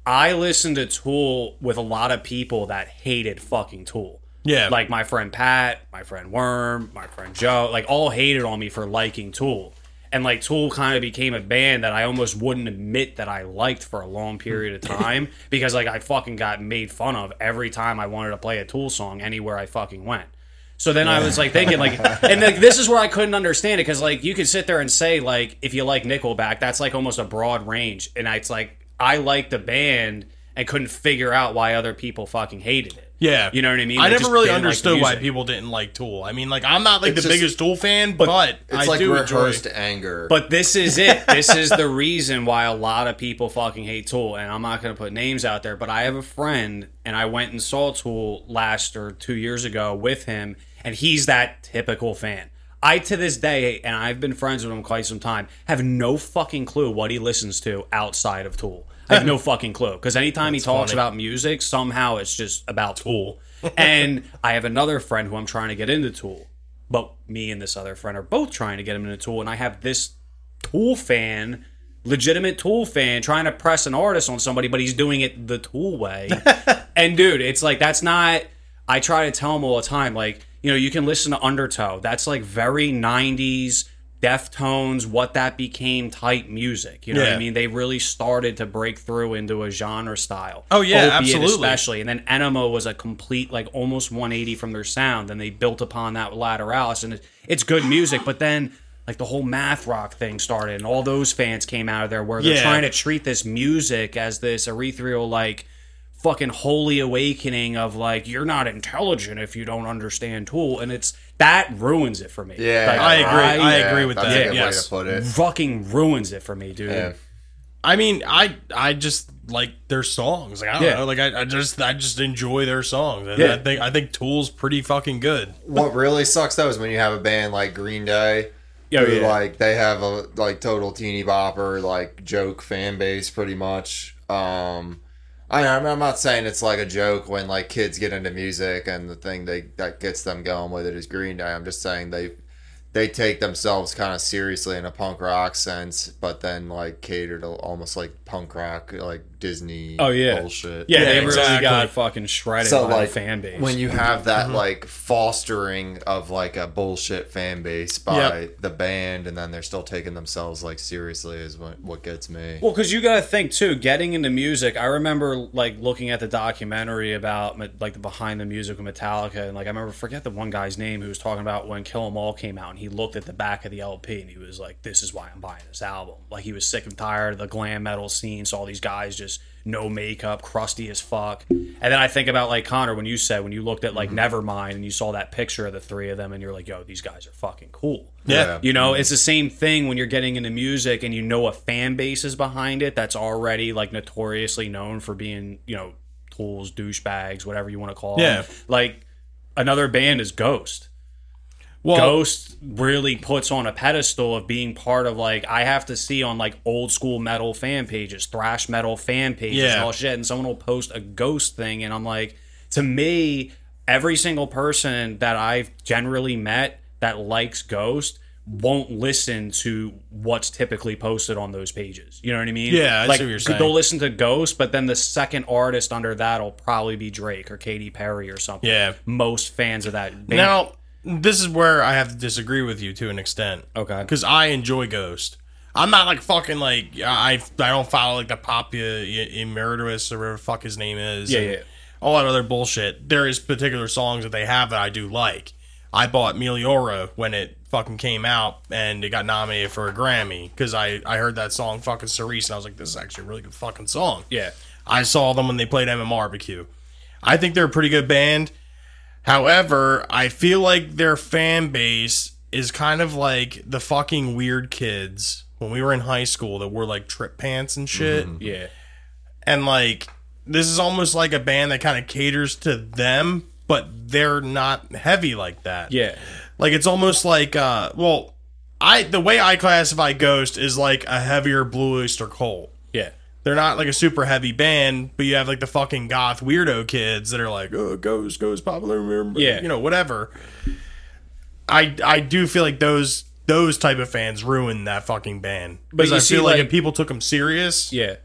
I listened to Tool with a lot of people that hated fucking Tool. Yeah. Like my friend Pat, my friend Worm, my friend Joe, like all hated on me for liking Tool. And like Tool kind of became a band that I almost wouldn't admit that I liked for a long period of time because like I fucking got made fun of every time I wanted to play a Tool song anywhere I fucking went. So then I was like thinking like, and like this is where I couldn't understand it, because like you could sit there and say like if you like Nickelback, that's like almost a broad range, and it's like I liked the band and couldn't figure out why other people fucking hated it. Yeah. You know what I mean? I never really understood why people didn't like Tool. I mean, like, I'm not, like, the biggest Tool fan, but I do enjoy it. It's like rehearsed anger. But this is it. This is the reason why a lot of people fucking hate Tool, and I'm not going to put names out there, but I have a friend, and I went and saw Tool 2 years ago with him, and he's that typical fan. I, to this day, and I've been friends with him quite some time, have no fucking clue what he listens to outside of Tool. I have no fucking clue, because anytime he talks about music, somehow it's just about Tool. And I have another friend who I'm trying to get into Tool, but me and this other friend are both trying to get him into Tool, and I have this Tool fan, legitimate Tool fan, trying to press an artist on somebody, but he's doing it the Tool way. And dude, it's like, that's not... I try to tell him all the time, like, you know, you can listen to Undertow. That's like very 90s... Deftones, what that became type music. You know what I mean? They really started to break through into a genre style. Oh, yeah, absolutely. Especially. And then Enema was a complete, like, almost 180 from their sound. And they built upon that with Lateralis. And it's good music. But then, like, the whole math rock thing started. And all those fans came out of there where they're trying to treat this music as this ethereal, like, fucking holy awakening of, like, you're not intelligent if you don't understand Tool. And it's... That ruins it for me. Yeah, like, I agree. I agree with that. That's a good way to put it. Fucking ruins it for me, dude. Yeah. I mean, I just like their songs. Like, I don't know. Like I just enjoy their songs. And I think Tool's pretty fucking good. What really sucks though is when you have a band like Green Day, who like they have a like total teeny bopper like joke fan base pretty much. I'm not saying it's like a joke when like kids get into music and the thing that gets them going with it is Green Day. I'm just saying they take themselves kind of seriously in a punk rock sense, but then like cater to almost like punk rock, like Disney bullshit. Yeah, they really got fucking shredded by like, the fan base. When you have that like fostering of like a bullshit fan base by the band, and then they're still taking themselves like seriously is what gets me. Well, because you got to think too, getting into music, I remember like looking at the documentary about like the behind the music of Metallica, and like I remember, forget the one guy's name who was talking about when Kill 'Em All came out, and he looked at the back of the LP and he was like, this is why I'm buying this album. Like he was sick and tired of the glam metal scene, so all these guys just no makeup, crusty as fuck. And then I think about like Connor, when you looked at like Nevermind and you saw that picture of the three of them and you're like, yo, these guys are fucking cool. Yeah. You know, it's the same thing when you're getting into music and you know a fan base is behind it that's already like notoriously known for being, you know, tools, douchebags, whatever you want to call them. Like another band is Ghost. Well, Ghost really puts on a pedestal of being part of like, I have to see on like old school metal fan pages, thrash metal fan pages and all shit, and someone will post a Ghost thing and I'm like, to me, every single person that I've generally met that likes Ghost won't listen to what's typically posted on those pages. You know what I mean? Yeah, like, I see what you're saying. They'll listen to Ghost, but then the second artist under that will probably be Drake or Katy Perry or something. Yeah. Most fans of that band. Now, This is where I have to disagree with you to an extent. Okay. Because I enjoy Ghost. I'm not like fucking like I don't follow like the pop murderous or whatever the fuck his name is. Yeah, yeah. All that other bullshit. There is particular songs that they have that I do like. I bought Meliora when it fucking came out and it got nominated for a Grammy because I heard that song fucking Cerise and I was like, this is actually a really good fucking song. Yeah. I saw them when they played MMRBQ. I think they're a pretty good band. However, I feel like their fan base is kind of like the fucking weird kids when we were in high school that wore like trip pants and shit. Mm-hmm. Yeah. And like, this is almost like a band that kind of caters to them, but they're not heavy like that. Yeah. Like, it's almost like, well, the way I classify Ghost is like a heavier Blue Oyster Cult. Yeah. They're not like a super heavy band, but you have like the fucking goth weirdo kids that are like, oh, Ghost, popular, yeah, you know, whatever. I do feel like those type of fans ruin that fucking band. Because I feel like if people took them serious... Yeah.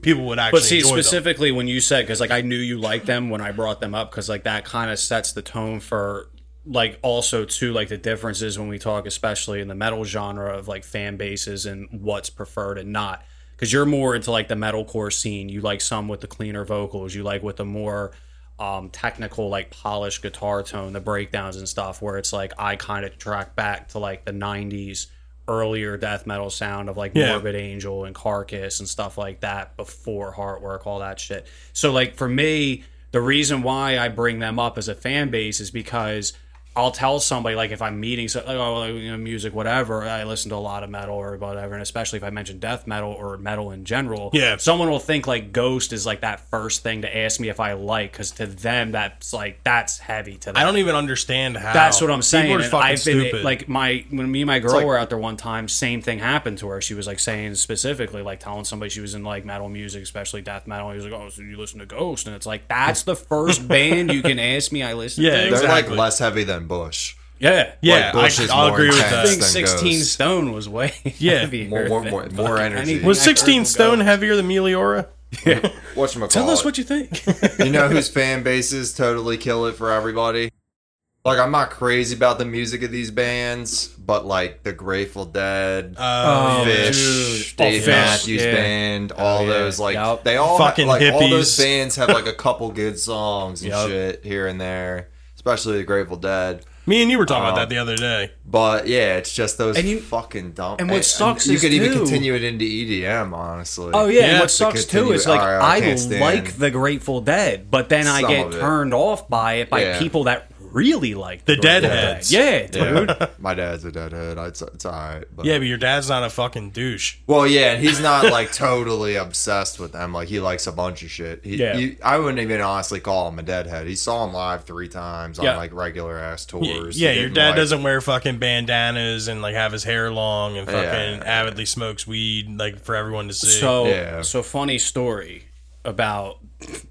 People would actually. But see, enjoy specifically them. When you said, because like I knew you liked them when I brought them up, because like that kind of sets the tone for like also too like the differences when we talk, especially in the metal genre of like fan bases and what's preferred and not. Because you're more into like the metalcore scene. You like some with the cleaner vocals. You like with the more technical, like polished guitar tone, the breakdowns and stuff. Where it's like I kind of track back to like the '90s. Earlier death metal sound of like Morbid Angel and Carcass and stuff like that before Heartwork, all that shit. So like for me, the reason why I bring them up as a fan base is because I'll tell somebody like if I'm meeting so like, oh, you know, music, whatever, I listen to a lot of metal or whatever, and especially if I mention death metal or metal in general, yeah, someone will think like Ghost is like that first thing to ask me if I like, because to them that's like that's heavy to them. I don't even understand how. That's what I'm saying. People are fucking stupid. Like when me and my girl were out there one time, same thing happened to her. She was like saying specifically like telling somebody she was in like metal music, especially death metal. He was like, oh, so you listen to Ghost? And it's like that's the first band you can ask me I listen to. Yeah, exactly. They're like less heavy than Bush. Yeah, yeah. Like I'll agree with that. I think 16 Ghost. Stone was way heavier. More energy. Was 16 Stone heavier than Meliora? Yeah. Tell us what you think. You know whose fan bases totally kill it for everybody? Like, I'm not crazy about the music of these bands, but like the Grateful Dead, Fish, Dave Matthews Band, all those like they all fucking like hippies. All those bands have like a couple good songs and shit here and there. Especially the Grateful Dead. Me and you were talking about that the other day. But yeah, it's just those fucking dumb. And what sucks is you could even continue it into EDM, honestly. Oh yeah, and what sucks too is like I like the Grateful Dead, but then I get turned off by it by people that really like the Deadheads. Yeah, dude. My dad's a Deadhead. It's all right. But. Yeah, but your dad's not a fucking douche. Well, yeah, and he's not like totally obsessed with them. Like he likes a bunch of shit. I wouldn't even honestly call him a Deadhead. He saw him live 3 times on like regular ass tours. Yeah, your dad doesn't wear fucking bandanas and like have his hair long and fucking avidly smokes weed like for everyone to see. So funny story about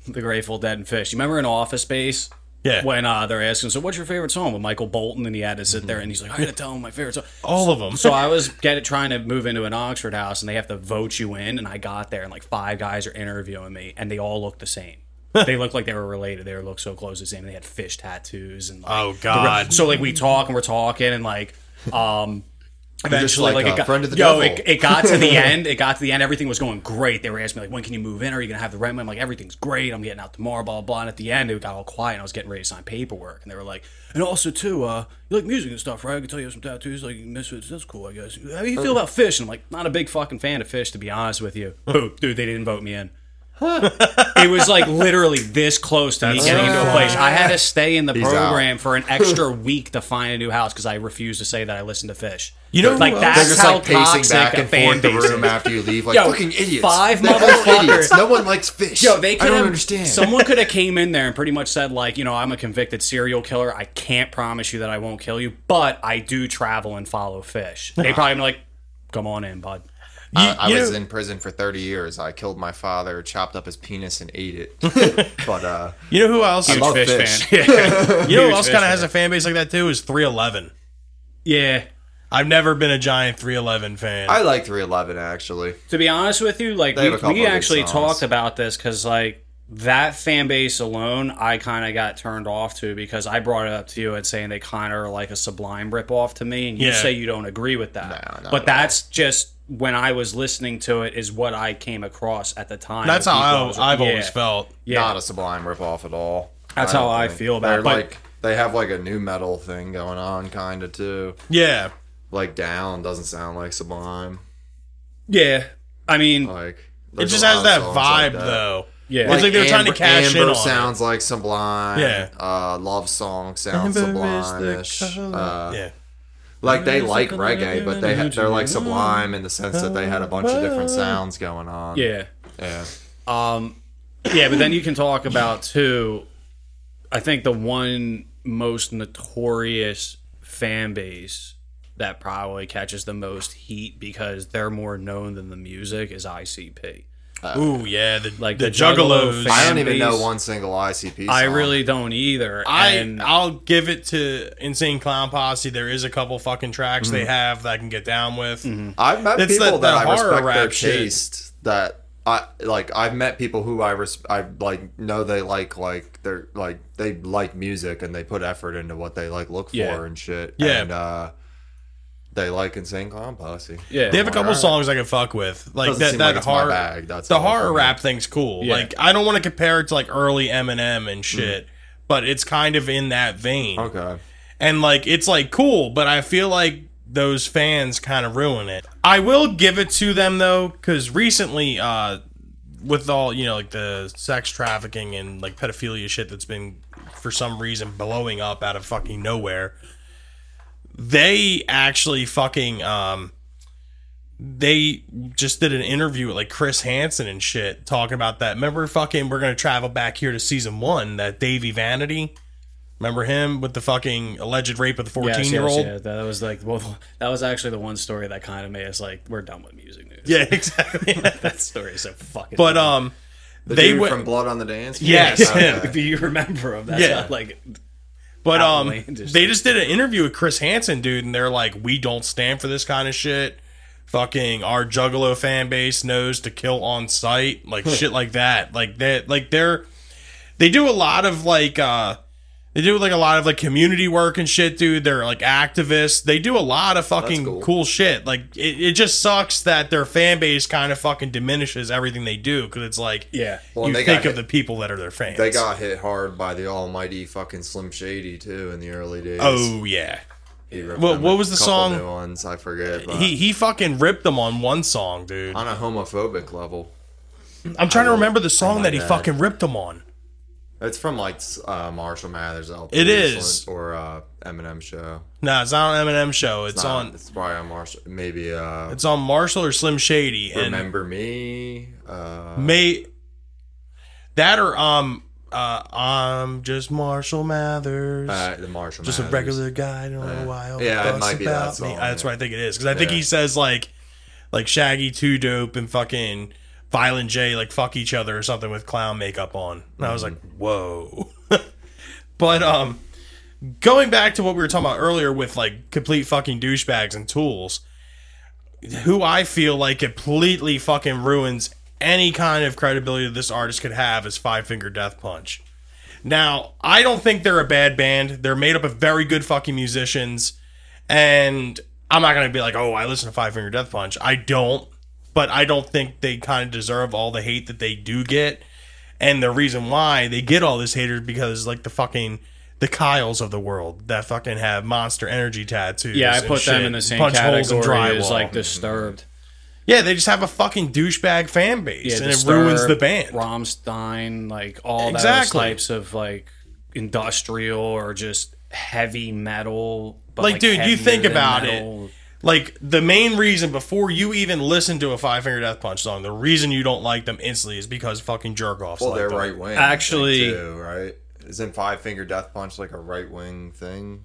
the Grateful Dead and Fish. You remember in Office Space? Yeah. When they're asking, so what's your favorite song? With Michael Bolton, and he had to sit there, and he's like, I gotta tell him my favorite song. All of them. So I was trying to move into an Oxford house, and they have to vote you in, and I got there, and like 5 guys are interviewing me, and they all looked the same. They looked like they were related. They looked so close to the same. They had fish tattoos. And like, oh, God. So like we talk, and we're talking, and like... Eventually, like a friend of the devil. It got to the end. Everything was going great. They were asking me, like, when can you move in? Are you going to have the rent? I'm like, everything's great. I'm getting out tomorrow, blah, blah, blah. And at the end, it got all quiet, and I was getting ready to sign paperwork. And they were like, and also, too, you like music and stuff, right? I can tell you have some tattoos. Like, Misfits, that's cool, I guess. How do you feel about Fish? And I'm like, not a big fucking fan of Fish, to be honest with you. Oh, dude, they didn't vote me in. It was like literally this close to me getting into a place. I had to stay in the program for an extra week to find a new house because I refused to say that I listened to Fish. You know, like that's just how like toxic back and a fan forth the room after you leave. Like fucking idiots, 5 motherfuckers. No one likes Fish. I don't understand. Someone could have came in there and pretty much said like, you know, I'm a convicted serial killer. I can't promise you that I won't kill you, but I do travel and follow Fish. They probably been like, come on in, bud. I was in prison for 30 years. I killed my father, chopped up his penis, and ate it. But you know who else? I love Fish. Fan. Yeah. You know who else kind of has a fan base like that too? Is 311. Yeah, I've never been a giant 311 fan. I like 311 actually. To be honest with you, like we actually talked about this because like that fan base alone, I kind of got turned off to, because I brought it up to you and saying they kind of are like a Sublime ripoff to me, and you say you don't agree with that. No, but that's just when I was listening to it is what I came across at the time. That's how I've always felt. Yeah. Not a Sublime ripoff at all. That's how I feel about it. Like, they have like a new metal thing going on kind of too. Yeah. Like Down doesn't sound like Sublime. Yeah. I mean, like, it just has that vibe though. Yeah. Like, it's like they're trying to cash in on it. Sounds like Sublime. Yeah. Love Song sounds Sublime-ish. Yeah. Like, they like reggae, but they're like Sublime in the sense that they had a bunch of different sounds going on. Yeah. Yeah. Yeah, but then you can talk about too, I think the one most notorious fan base that probably catches the most heat because they're more known than the music is ICP. Ooh, yeah, the Juggalos. I don't even know one single ICP song. I really don't either. I'll give it to Insane Clown Posse. There is a couple fucking tracks they have that I can get down with. Mm-hmm. I've met people that I respect their taste. That I've met people who I like know they like they're like they like music and they put effort into what they like look for and shit. Yeah. And, they like Insane Clown Posse. Yeah, they have a couple songs I can fuck with. Like that horror, my bag. That's the horror rap thing's cool. Yeah. Like I don't want to compare it to like early Eminem and shit, but it's kind of in that vein. Okay, and like it's like cool, but I feel like those fans kind of ruin it. I will give it to them though, because recently, with all like the sex trafficking and like pedophilia shit that's been for some reason blowing up out of fucking nowhere. They actually fucking they just did an interview with like Chris Hansen and shit talking about that. Remember fucking we're gonna travel back here to season 1, that Davey Vanity. Remember him with the fucking alleged rape of the 14-year-old? Yeah, that was like that was actually the one story that kind of made us like we're done with music news. Yeah, exactly. That story is so fucking. But funny. They went from Blood on the Dance. Yes, okay. If you remember him, that's not like. But they just did an interview with Chris Hansen, dude, and they're like, we don't stand for this kind of shit. Fucking our Juggalo fan base knows to kill on sight, like shit like that. Like that, like they do a lot of like they do like a lot of like community work and shit, dude. They're like activists. They do a lot of fucking cool shit. Like it just sucks that their fan base kind of fucking diminishes everything they do because it's like you think of the people that are their fans. They got hit hard by the almighty fucking Slim Shady too in the early days. Oh yeah. Well, what was the song? New ones, I forget. But he fucking ripped them on one song, dude. On a homophobic level. I'm trying to remember the song that he fucking ripped them on. It's from like Marshall Mathers album. It is, or Eminem show. No, it's not on Eminem show. It's probably on Marshall. Maybe it's on Marshall or Slim Shady. Remember me? That or I'm just Marshall Mathers. The Marshall just Mathers. A regular guy. I don't know why. Yeah, it might be that song. That's what I think it is because I think he says like Shaggy Too Dope and fucking Violent J like fuck each other or something with clown makeup on. And I was like, whoa. But going back to what we were talking about earlier with like complete fucking douchebags and tools, who I feel like completely fucking ruins any kind of credibility that this artist could have is Five Finger Death Punch. Now, I don't think they're a bad band. They're made up of very good fucking musicians. And I'm not going to be like, oh, I listen to Five Finger Death Punch. I don't. But I don't think they kind of deserve all the hate that they do get. And the reason why they get all this haters because, like, the Kyles of the world that fucking have Monster Energy tattoos. Yeah, I put them in the same category as, like, Disturbed. Yeah, they just have a fucking douchebag fan base, and it ruins the band. Rammstein, like, all those types of, like, industrial or just heavy metal. But like, dude, you think about metal. It. Like, the main reason before you even listen to a Five Finger Death Punch song, the reason you don't like them instantly is because fucking jerk-offs. Well, like they're right-wing. Actually, too, right? Isn't Five Finger Death Punch like a right-wing thing?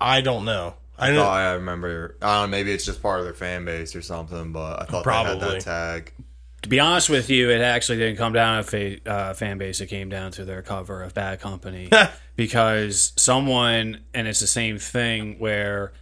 I don't know. I remember. I don't know. Maybe it's just part of their fan base or something, but I thought probably. They had that tag. To be honest with you, it actually didn't come down to fan base. It came down to their cover of Bad Company because someone, and it's the same thing where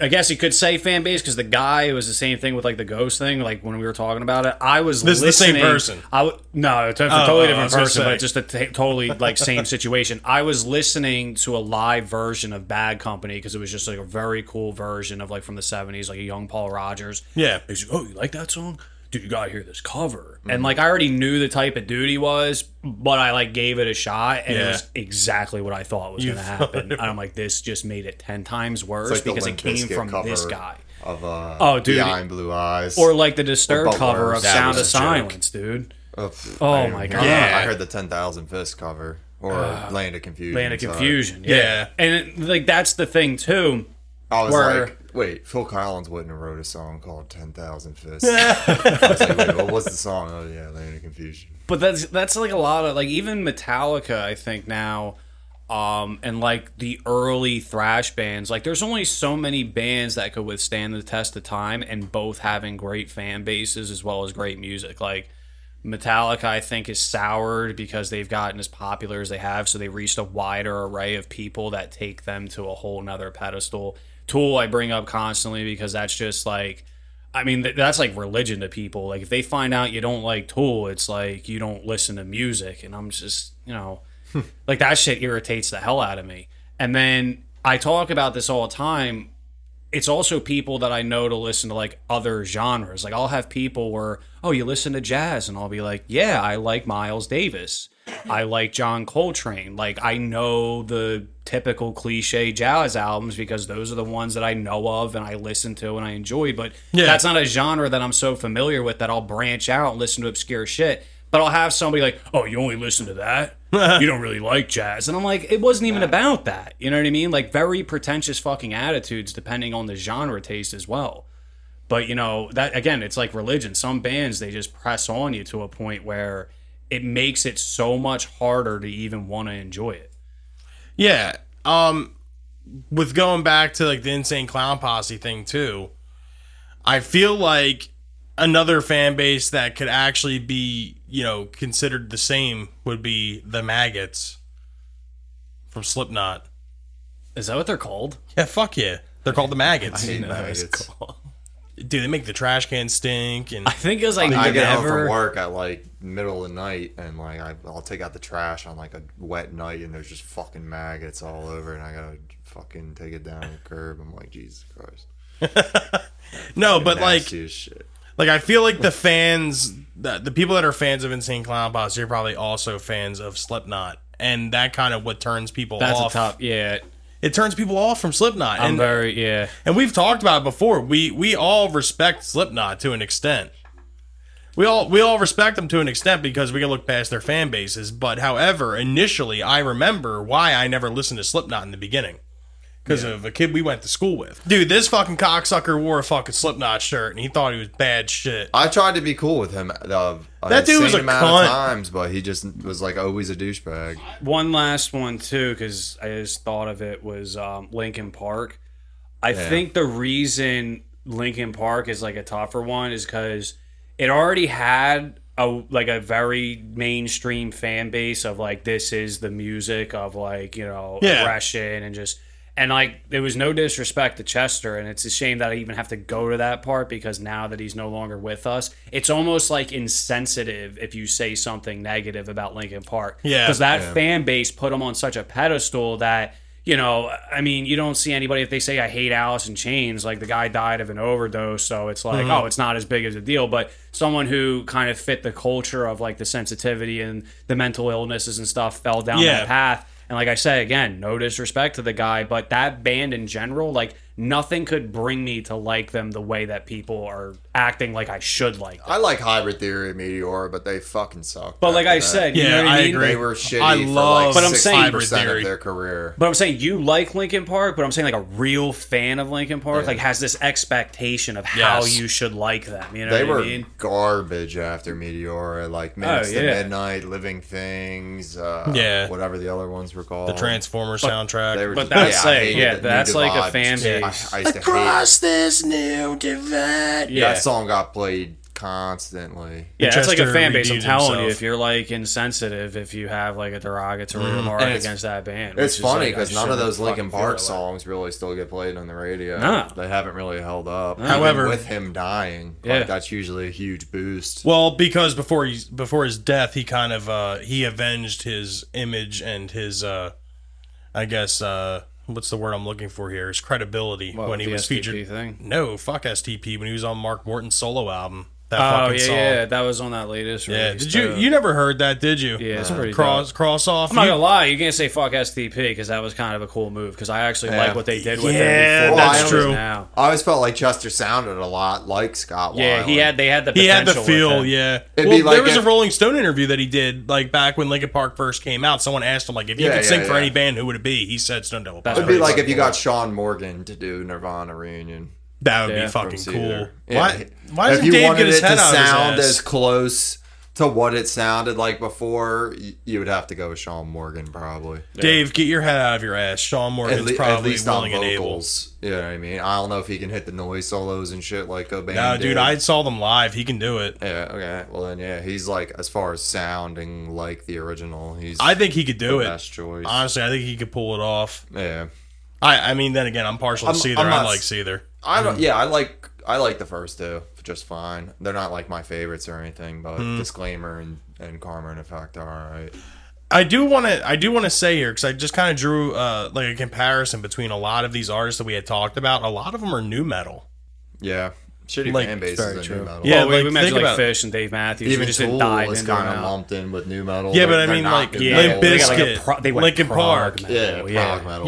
I guess you could say fan base, because the guy who was the same thing with like the ghost thing, like when we were talking about it, I was this listening. This is the same person. No, it's a totally different person, but just a totally like same situation. I was listening to a live version of Bad Company because it was just like a very cool version of like from the 70s, like a young Paul Rogers. Yeah. He's like, oh, you like that song? Dude, you gotta hear this cover. Mm-hmm. And like I already knew the type of dude he was, but I like gave it a shot, and it was exactly what I thought was gonna happen. And I'm like, this just made it 10 times worse, like because it came from this guy. Of Behind Blue Eyes. Or like the Disturbed cover of Sound of Silence, dude. Oh my god. Yeah. I heard the 10,000 Fist cover. Or Land of Confusion. Land of Confusion, yeah. And like that's the thing too. I was like, wait, Phil Collins wouldn't have wrote a song called 10,000 Fists. I was like, wait, what was the song? Oh, yeah, Land of Confusion. But that's like a lot of, like, even Metallica, I think, now, and, like, the early thrash bands, like, there's only so many bands that could withstand the test of time and both having great fan bases as well as great music. Like, Metallica, I think, is soured because they've gotten as popular as they have, so they reached a wider array of people that take them to a whole nother pedestal. Tool I bring up constantly because that's just like, I mean, that's like religion to people. Like if they find out you don't like Tool, it's like you don't listen to music. And I'm just, you know, like that shit irritates the hell out of me. And then I talk about this all the time. It's also people that I know to listen to like other genres. Like I'll have people where, oh, you listen to jazz, and I'll be like, yeah, I like Miles Davis. I like John Coltrane. Like, I know the typical cliche jazz albums because those are the ones that I know of and I listen to and I enjoy, but that's not a genre that I'm so familiar with that I'll branch out and listen to obscure shit. But I'll have somebody like, oh, you only listen to that? You don't really like jazz. And I'm like, it wasn't even about that. You know what I mean? Like, very pretentious fucking attitudes depending on the genre taste as well. But, you know, that again, it's like religion. Some bands, they just press on you to a point where it makes it so much harder to even want to enjoy it. Yeah. With going back to like the Insane Clown Posse thing too, I feel like another fan base that could actually be, you know, considered the same would be the Maggots from Slipknot. Is that what they're called? Yeah, fuck yeah. They're called the Maggots. I didn't know what it's called. Dude, they make the trash can stink, and I think it was like I get home from work at like middle of the night, and like I'll take out the trash on like a wet night, and there's just fucking maggots all over, and I gotta fucking take it down the curb. I'm like, Jesus Christ. No, but like, shit. Like I feel like the fans, the people that are fans of Insane Clown Posse are probably also fans of Slipknot, and that kind of what turns people off. That's a top, yeah. It turns people off from Slipknot. And we've talked about it before. We all respect Slipknot to an extent. We all respect them to an extent because we can look past their fan bases. But however, initially, I remember why I never listened to Slipknot in the beginning. Because of a kid we went to school with. Dude, this fucking cocksucker wore a fucking Slipknot shirt, and he thought he was bad shit. I tried to be cool with him. That dude was a cunt. Times, but he just was like always a douchebag. One last one, too, because I just thought of it, was Linkin Park. I think the reason Linkin Park is like a tougher one is because it already had a very mainstream fan base of like, this is the music of like, you know, aggression and just... And, like, there was no disrespect to Chester, and it's a shame that I even have to go to that part because now that he's no longer with us, it's almost, like, insensitive if you say something negative about Linkin Park. Yeah. Because that fan base put him on such a pedestal that, you know, I mean, you don't see anybody, if they say, I hate Alice in Chains, like, the guy died of an overdose, so it's like, oh, it's not as big as a deal. But someone who kind of fit the culture of, like, the sensitivity and the mental illnesses and stuff fell down that path. And like I say, again, no disrespect to the guy, but that band in general, like, nothing could bring me to like them the way that people are acting like I should like them. I like Hybrid Theory and Meteora, but they fucking suck. But like I said, you know what I mean? Agree. They were shitty for like 60% of their career. But I'm saying you like Linkin Park, but I'm saying like a real fan of Linkin Park like has this expectation of how you should like them. You know they what I mean? They were garbage after Meteora, like Minutes to Midnight, Living Things, whatever the other ones were called. The Transformers soundtrack. But that's like, that's like a fan base. I used to hate this new divide. Yeah. That song got played constantly. Yeah, it's like a fan base. I'm telling you, if you're like insensitive, if you have like a derogatory remark against that band, it's funny because none of those Linkin Park songs really still get played on the radio. No, they haven't really held up. However, with him dying, like, that's usually a huge boost. Well, because before his death, he kind of he avenged his image and his I guess. What's the word I'm looking for here? His credibility when he was STP featured. Thing? No, fuck STP. When he was on Mark Morton's solo album, that fucking song. Yeah, that was on that latest release. Yeah, did you never heard that? Did you? Yeah, it's pretty cross off. I'm not gonna lie, you can't say fuck STP because that was kind of a cool move. Because I actually like what they did with him. Yeah, that's true. Now. I always felt like Chester sounded a lot like Scott. Yeah, Weiland. They had the potential. He had the feel. Yeah. There was a Rolling Stone interview that he did like back when Linkin Park first came out. Someone asked him like, if you could sing for any band, who would it be? He said Stone Temple Pilots. It'd be like if you got Sean Morgan to do Nirvana reunion. That would be fucking cool. Yeah. Why doesn't Dave get his head out of his ass? If you wanted it to sound as close to what it sounded like before, you would have to go with Sean Morgan, probably. Yeah. Dave, get your head out of your ass. Sean Morgan's probably willing and able. You know what I mean? I don't know if he can hit the noise solos and shit like Cobain. No, dude, I saw them live. He can do it. Yeah, okay. Well, then, yeah, he's like, as far as sounding like the original, I think he could do it. Best choice. Honestly, I think he could pull it off. Yeah. I mean, then again, I'm partial to Seether. I like Seether. I don't. Yeah, I like the first two just fine. They're not like my favorites or anything, but Disclaimer and Karma and Effect are all right. I do want to say here because I just kind of drew like a comparison between a lot of these artists that we had talked about. A lot of them are new metal. Yeah, shitty like, fan bases are new metal. Yeah, well, we mentioned like Fish and Dave Matthews. Even just Tool was kind of lumped in with new metal. Yeah, but I mean like Limp Bizkit, Linkin Park, prog metal.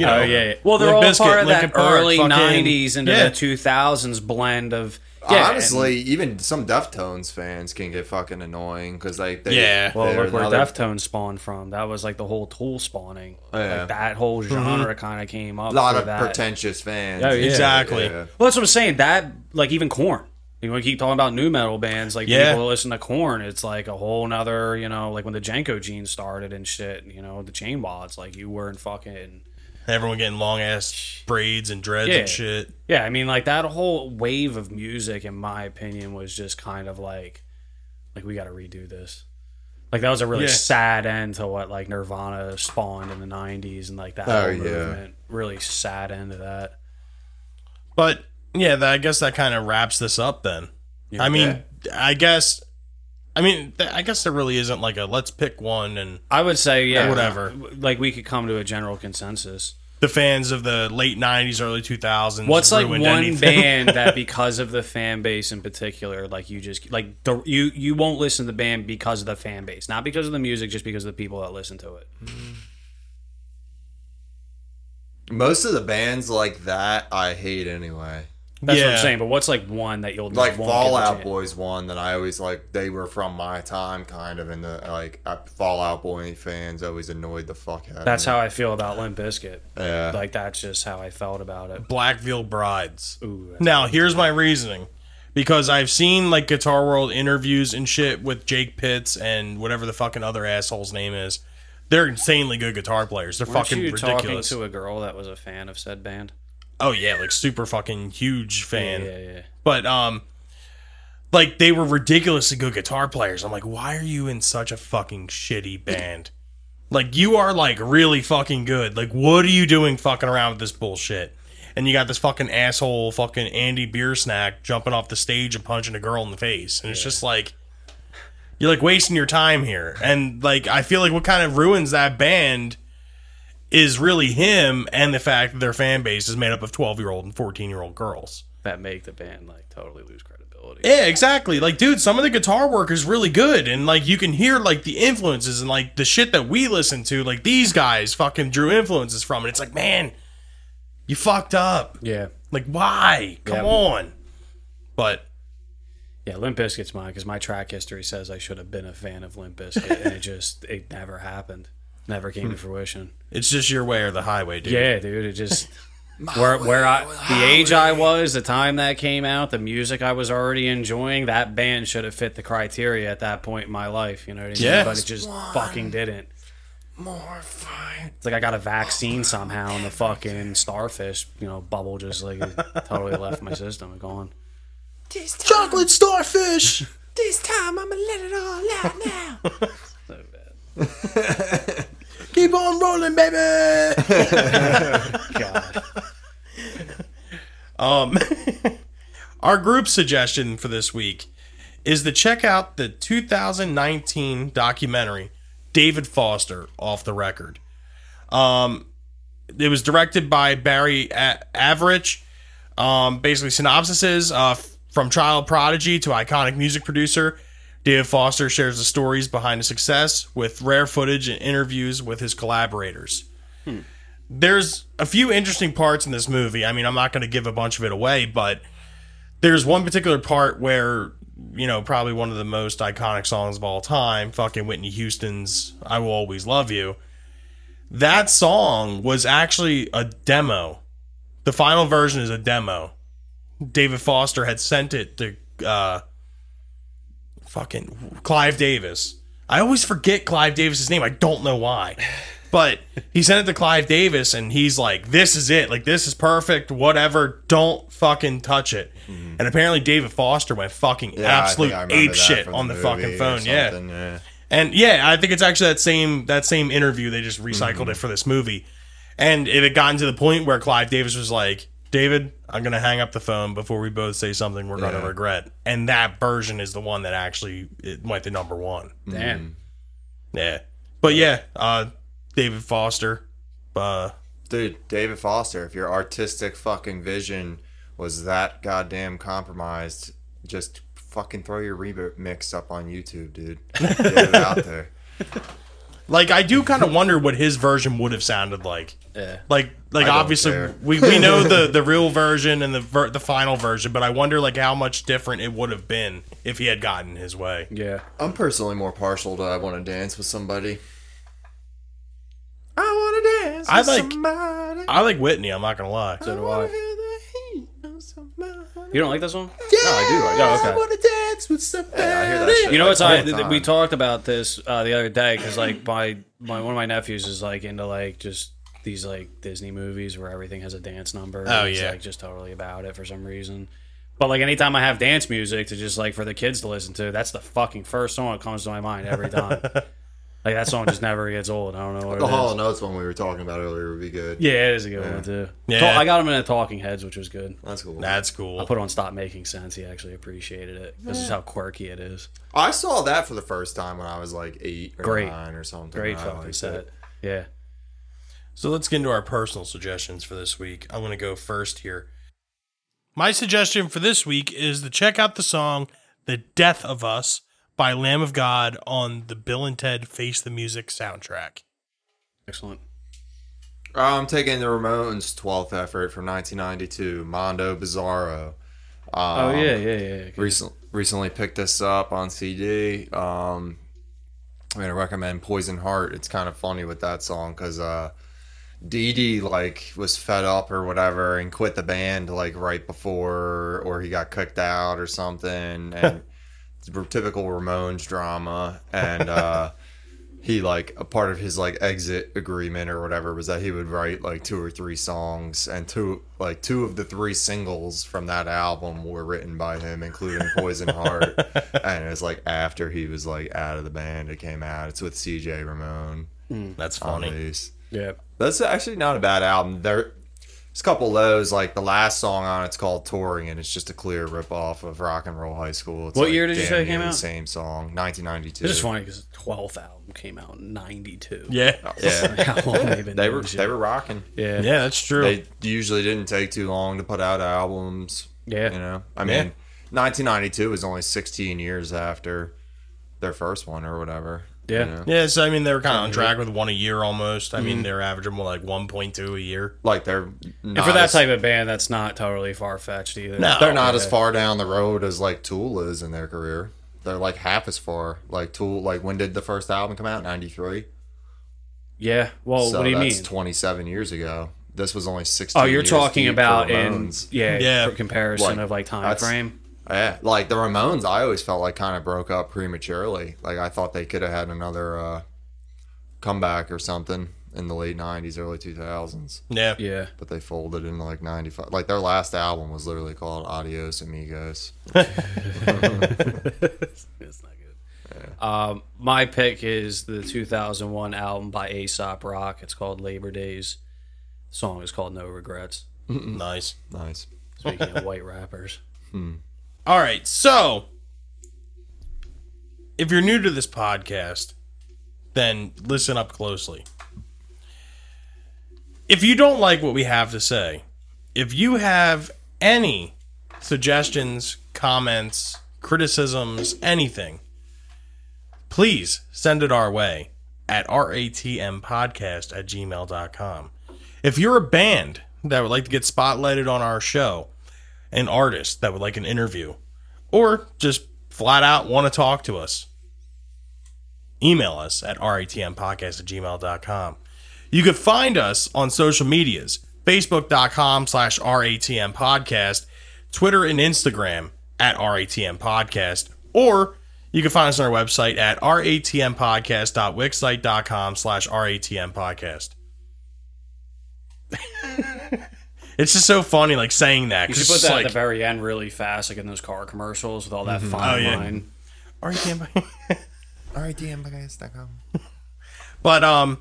You know, well, they're all part of that early '90s into the 2000s blend of. Yeah, honestly, even some Deftones fans can get fucking annoying because look where Deftones spawned from. That was like the whole Tool spawning. Yeah. Like that whole genre kind of came up. A lot of pretentious fans. Oh, yeah. Exactly. Yeah. Well, that's what I'm saying. That like even Korn. You know, we keep talking about new metal bands. Like people listen to Korn. It's like a whole nother. You know, like when the Jenko gene started and shit. You know, the Chainwads. Like you weren't fucking. Everyone getting long-ass braids and dreads and shit. Yeah, I mean, like, that whole wave of music, in my opinion, was just kind of like we got to redo this. Like, that was a really sad end to what, like, Nirvana spawned in the 90s and, like, that whole movement. Really sad end to that. But, yeah, I guess that kind of wraps this up, then. Yeah. I mean, I guess there really isn't like a let's pick one, and I would say whatever. Like we could come to a general consensus. The fans of the late '90s, early 2000s. What's like one band that because of the fan base in particular, like you just like you won't listen to the band because of the fan base, not because of the music, just because of the people that listen to it. Most of the bands like that I hate anyway. That's what I'm saying, but what's like one that you'll like Fall Out Boy's one that I always like. They were from my time, kind of, and the like Fall Out Boy fans always annoyed the fuck out. That's how I feel about Limp Bizkit. Yeah, like that's just how I felt about it. Black Veil Brides. Ooh, now here's my reasoning, because I've seen like Guitar World interviews and shit with Jake Pitts and whatever the fucking other asshole's name is. They're insanely good guitar players. They're fucking ridiculous. Talking to a girl that was a fan of said band. Oh, yeah, like super fucking huge fan. Yeah. But, like, they were ridiculously good guitar players. I'm like, why are you in such a fucking shitty band? Like, you are, like, really fucking good. Like, what are you doing fucking around with this bullshit? And you got this fucking asshole fucking Andy Beersnack jumping off the stage and punching a girl in the face. And it's just like, you're, like, wasting your time here. And, like, I feel like what kind of ruins that band is really him and the fact that their fan base is made up of 12-year-old and 14-year-old girls. That make the band, like, totally lose credibility. Yeah, exactly. Like, dude, some of the guitar work is really good, and, like, you can hear, like, the influences and, like, the shit that we listen to, like, these guys fucking drew influences from, and it's like, man, you fucked up. Yeah. Like, why? Come on. But... yeah, Limp Bizkit's mine, because my track history says I should have been a fan of Limp Bizkit, and it never happened. Never came to fruition. It's just your way or the highway, dude. Yeah, dude. It just the age I was, the time that came out, the music I was already enjoying. That band should have fit the criteria at that point in my life. You know what I mean? Yeah. But it just fucking didn't. More fun. It's like I got a vaccine somehow, and the fucking starfish, you know, bubble just like totally left my system and gone. Chocolate starfish. This time I'm going to let it all out now. So bad. Keep on rolling, baby. God. Our group suggestion for this week is to check out the 2019 documentary, David Foster, Off the Record. It was directed by Barry Average. Basically, synopsis is, from child prodigy to iconic music producer, David Foster shares the stories behind his success with rare footage and interviews with his collaborators. There's a few interesting parts in this movie. I mean, I'm not going to give a bunch of it away, but there's one particular part where, you know, probably one of the most iconic songs of all time, fucking Whitney Houston's I Will Always Love You. That song was actually a demo. The final version is a demo. David Foster had sent it to fucking Clive Davis. I always forget Clive Davis's name. I don't know why. But he sent it to Clive Davis, and he's like, this is it. Like, this is perfect. Whatever. Don't fucking touch it. Mm-hmm. And apparently David Foster went fucking absolute ape shit on the fucking phone. Yeah. And yeah, I think it's actually that same interview. They just recycled it for this movie. And it had gotten to the point where Clive Davis was like, David, I'm going to hang up the phone before we both say something we're going to regret. And that version is the one that actually went to number one. Damn. Yeah. But yeah, David Foster. Dude, David Foster, if your artistic fucking vision was that goddamn compromised, just fucking throw your remix up on YouTube, dude. Get it out there. Like, I do kind of wonder what his version would have sounded like. Yeah. Like obviously, we know the real version and the final version, but I wonder, like, how much different it would have been if he had gotten his way. Yeah. I'm personally more partial to I Want to Dance with Somebody. I want to dance with somebody. I like Whitney, I'm not going to lie. So do I. You don't like this one? Yeah, no, I do. Okay. I want to dance with somebody. Yeah, I hear that shit. You know, we talked about this the other day because, like, one of my nephews is like into like just these like Disney movies where everything has a dance number. Oh yeah, he's like just totally about it for some reason. But like anytime I have dance music to just like for the kids to listen to, that's the fucking first song that comes to my mind every time. Like that song just never gets old. I don't know what the Hall & Oates one we were talking about earlier would be good. Yeah, it is a good one too. Yeah. I got him in a Talking Heads, which was good. That's cool. I put on Stop Making Sense. He actually appreciated it. This is how quirky it is. I saw that for the first time when I was like 8 or 9 or something. Great fucking set. It. Yeah. So let's get into our personal suggestions for this week. I'm going to go first here. My suggestion for this week is to check out the song The Death of Us by Lamb of God on the Bill and Ted Face the Music soundtrack. Excellent. I'm taking the Ramones' 12th effort from 1992, Mondo Bizarro. Okay. Recently picked this up on CD. I'm going to recommend Poison Heart. It's kind of funny with that song because Dee Dee like was fed up or whatever and quit the band like right before, or he got kicked out or something, and typical Ramones drama, and he like a part of his like exit agreement or whatever was that he would write like 2 or 3 songs, and two of the 3 singles from that album were written by him, including Poison Heart. And it was like after he was like out of the band it came out. It's with CJ Ramone. That's funny. Yeah, that's actually not a bad album. There's a couple lows, like the last song on it's called Touring, and it's just a clear ripoff of Rock and Roll High School. It's what year did you say it came out? The same song, 1992. It's just funny because the 12th album came out in 92. Yeah. How long they've been they were rocking. Yeah. Yeah, that's true. They usually didn't take too long to put out albums. Yeah. You know, I mean, 1992 was only 16 years after their first one or whatever. Yeah. You know? Yeah, so I mean, they were kind of on track with one a year almost. I mean, they're averaging more like 1.2 a year. Like, they're not. And for that type of band, that's not totally far fetched either. No, they're not as far down the road as like Tool is in their career. They're like half as far. Like, Tool, like, when did the first album come out? 93? Yeah. Well, so what do you mean? That's 27 years ago. This was only 16 years. Oh, you're talking about in comparison like, of like time frame? Yeah, like the Ramones, I always felt like kind of broke up prematurely. Like I thought they could have had another comeback or something. in the late 90s, early 2000s. Yeah. Yeah. But they folded into like 95. Like their last album was literally called Adios Amigos. It's not good. Yeah. My pick is the 2001 album by Aesop Rock. It's called Labor Days. The song is called No Regrets. Mm-mm. Nice. Nice. Speaking of white rappers. Hmm. All right. So if you're new to this podcast, then listen up closely. If you don't like what we have to say, if you have any suggestions, comments, criticisms, anything, please send it our way at ratmpodcast@gmail.com. If you're a band that would like to get spotlighted on our show, an artist that would like an interview, or just flat out want to talk to us, email us at ratmpodcast@gmail.com. You can find us on social medias, facebook.com/ratmpodcast, Twitter and Instagram at ratmpodcast, or you can find us on our website at ratmpodcast.wixsite.com/ratmpodcast. It's just so funny, like, saying that. You should put that at the very end really fast, like in those car commercials with all that fine line. ratmpodcast.com. But,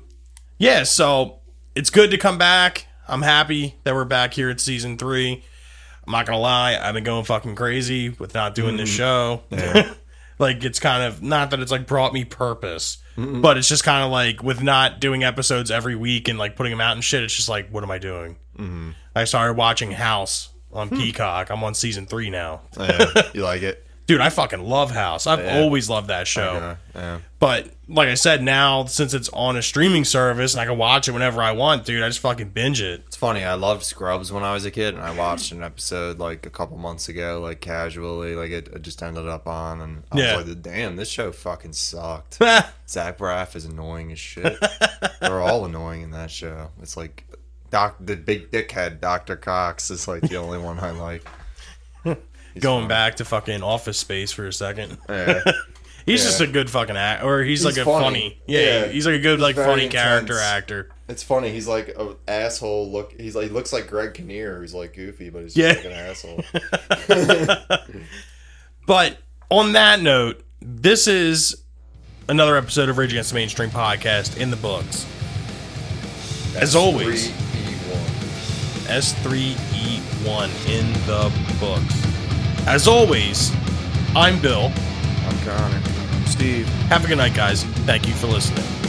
yeah, so it's good to come back. I'm happy that we're back here at season 3. I'm not going to lie. I've been going fucking crazy with not doing this show. Yeah. Like, it's kind of, not that it's, like, brought me purpose, but it's just kind of, like, with not doing episodes every week and, like, putting them out and shit, it's just like, what am I doing? Mm-hmm. I started watching House on Peacock. I'm on season 3 now. Yeah. You like it? Dude, I fucking love House. I've always loved that show. Okay. Yeah. But like I said, now since it's on a streaming service and I can watch it whenever I want, dude, I just fucking binge it. It's funny. I loved Scrubs when I was a kid, and I watched an episode like a couple months ago, like casually. Like it just ended up on, and I was like, damn, this show fucking sucked. Zach Braff is annoying as shit. They're all annoying in that show. It's like the big dickhead Dr. Cox is like the only one I like. He's going back to fucking Office Space for a second. Yeah. He's just a good fucking actor. Or he's like a funny. Yeah, he's like a good, like, funny character actor. It's funny. He's like an asshole. He's like, he looks like Greg Kinnear, who's like goofy, but he's just like an asshole. But on that note, this is another episode of Rage Against the Mainstream podcast in the books. As always, S3E1 in the books. As always, I'm Bill. I'm Connor. I'm Steve. Have a good night, guys. Thank you for listening.